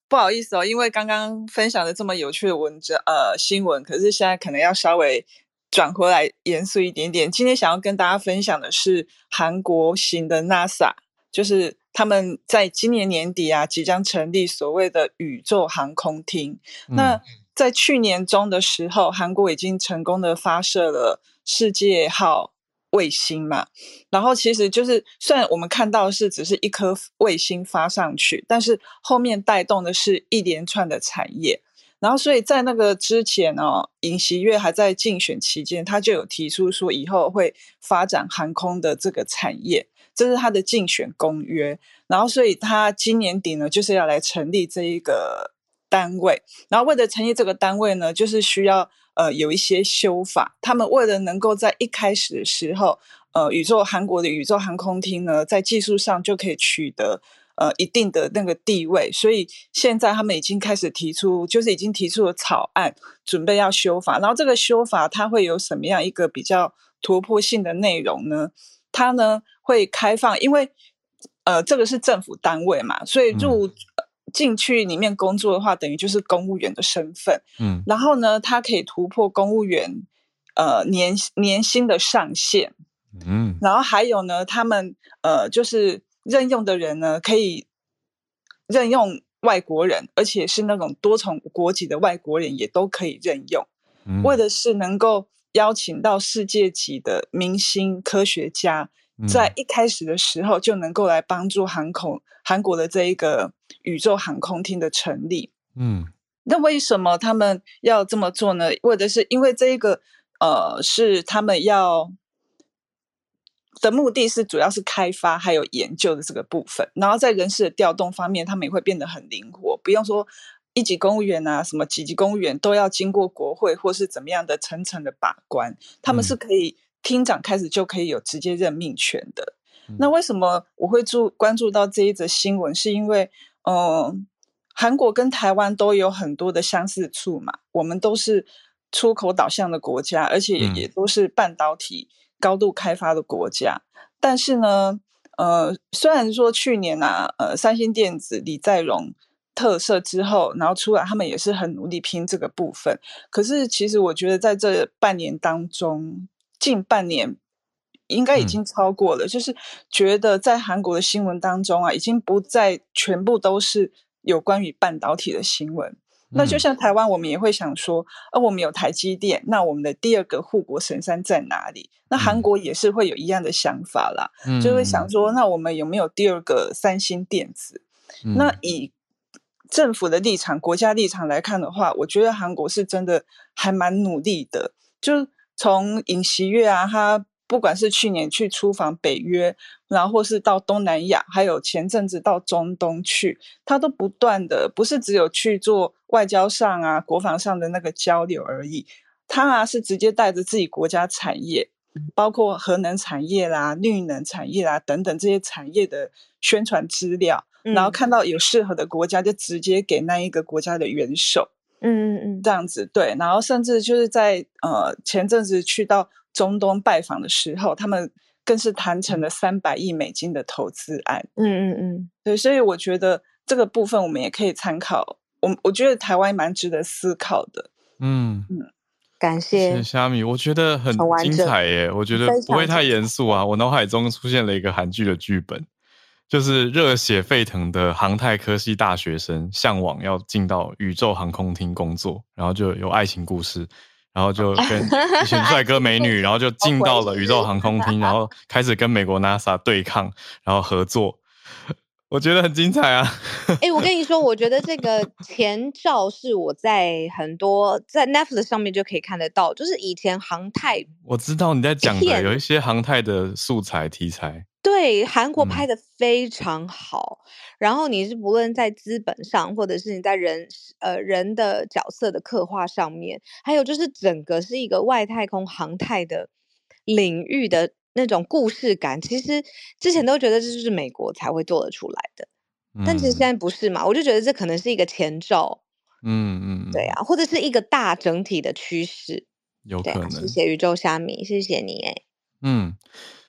不好意思哦，因为刚刚分享的这么有趣的文章呃新闻，可是现在可能要稍微转回来严肃一点点。今天想要跟大家分享的是韩国型的 NASA， 就是他们在今年年底啊即将成立所谓的宇宙航空厅、嗯、那在去年中的时候，韩国已经成功的发射了世界号卫星嘛，然后其实就是虽然我们看到的是只是一颗卫星发上去，但是后面带动的是一连串的产业。然后所以在那个之前哦，尹锡悦还在竞选期间，他就有提出说以后会发展航空的这个产业，这是他的竞选公约。然后所以他今年底呢就是要来成立这一个单位，然后为了成立这个单位呢，就是需要呃，有一些修法，他们为了能够在一开始的时候，呃，宇宙韩国的宇宙航空厅呢，在技术上就可以取得呃一定的那个地位，所以现在他们已经开始提出，就是已经提出了草案，准备要修法。然后这个修法它会有什么样一个比较突破性的内容呢？它呢会开放，因为呃这个是政府单位嘛，所以入、嗯进去里面工作的话，等于就是公务员的身份。嗯，然后呢，他可以突破公务员呃年年薪的上限。嗯，然后还有呢，他们呃就是任用的人呢，可以任用外国人，而且是那种多重国籍的外国人也都可以任用，嗯，为的是能够邀请到世界级的明星科学家，在一开始的时候就能够来帮助航空韩国的这一个宇宙航空厅的成立。嗯，那为什么他们要这么做呢？为的是因为这一个呃是他们要的目的是主要是开发还有研究的这个部分，然后在人事的调动方面他们也会变得很灵活，不用说一级公务员啊什么几级公务员都要经过国会或是怎么样的层层的把关，他们是可以厅长开始就可以有直接任命权的。嗯，那为什么我会注关注到这一则新闻，是因为嗯、呃，韩国跟台湾都有很多的相似处嘛，我们都是出口导向的国家，而且 也,、嗯、也都是半导体高度开发的国家。但是呢呃，虽然说去年啊呃，三星电子李在镕特赦之后，然后出来他们也是很努力拼这个部分，可是其实我觉得在这半年当中，近半年应该已经超过了，嗯，就是觉得在韩国的新闻当中啊，已经不再全部都是有关于半导体的新闻。嗯，那就像台湾我们也会想说，呃，我们有台积电，那我们的第二个护国神山在哪里？那韩国也是会有一样的想法啦，嗯，就会想说那我们有没有第二个三星电子？嗯，那以政府的立场国家立场来看的话，我觉得韩国是真的还蛮努力的，就从尹锡悦啊，他不管是去年去出访北约，然后或是到东南亚，还有前阵子到中东去，他都不断的不是只有去做外交上啊国防上的那个交流而已，他啊是直接带着自己国家产业，包括核能产业啦绿能产业啦等等这些产业的宣传资料，嗯，然后看到有适合的国家就直接给那一个国家的元首，嗯嗯嗯，这样子。对，然后甚至就是在呃前阵子去到中东拜访的时候，他们更是谈成了三百亿美金的投资案。嗯嗯嗯，对，所以我觉得这个部分我们也可以参考，我我觉得台湾蛮值得思考的。嗯嗯，感谢虾米，我觉得很精彩耶，我觉得不会太严肃啊。我脑海中出现了一个韩剧的剧本，就是热血沸腾的航太科系大学生向往要进到宇宙航空厅工作，然后就有爱情故事，然后就跟一群帅哥美女然后就进到了宇宙航空厅，然后开始跟美国 NASA 对抗然后合作，我觉得很精彩啊。欸，我跟你说我觉得这个前兆是我在很多在 Netflix 上面就可以看得到，就是以前航太我知道你在讲的有一些航太的素材题材，对，韩国拍的非常好，嗯，然后你是不论在资本上或者是你在人呃人的角色的刻画上面，还有就是整个是一个外太空航太的领域的那种故事感，其实之前都觉得这就是美国才会做得出来的，嗯，但其实现在不是嘛，我就觉得这可能是一个前兆。嗯嗯，对啊，或者是一个大整体的趋势，有可能，啊，谢谢宇宙虾米，谢谢你耶。嗯，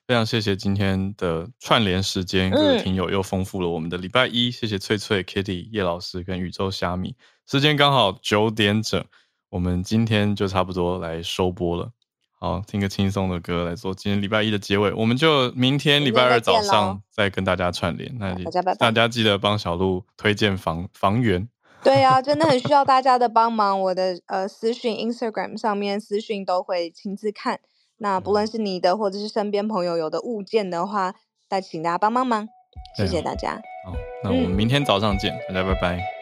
非常谢谢今天的串联时间，各位听友又丰富了我们的礼拜一，嗯，谢谢翠翠 Kitty 叶老师跟宇宙虾米，时间刚好九点整，我们今天就差不多来收播了。好，听个轻松的歌来做今天礼拜一的结尾，我们就明天礼拜二早上再跟大家串联，那大 家, 拜拜大家记得帮小鹿推荐 房, 房源对啊，真的很需要大家的帮忙，我的呃私讯 Instagram 上面私讯都会亲自看，那不论是你的或者是身边朋友有的物件的话，再请大家帮帮忙，谢谢大家。好，那我们明天早上见，嗯，大家拜拜。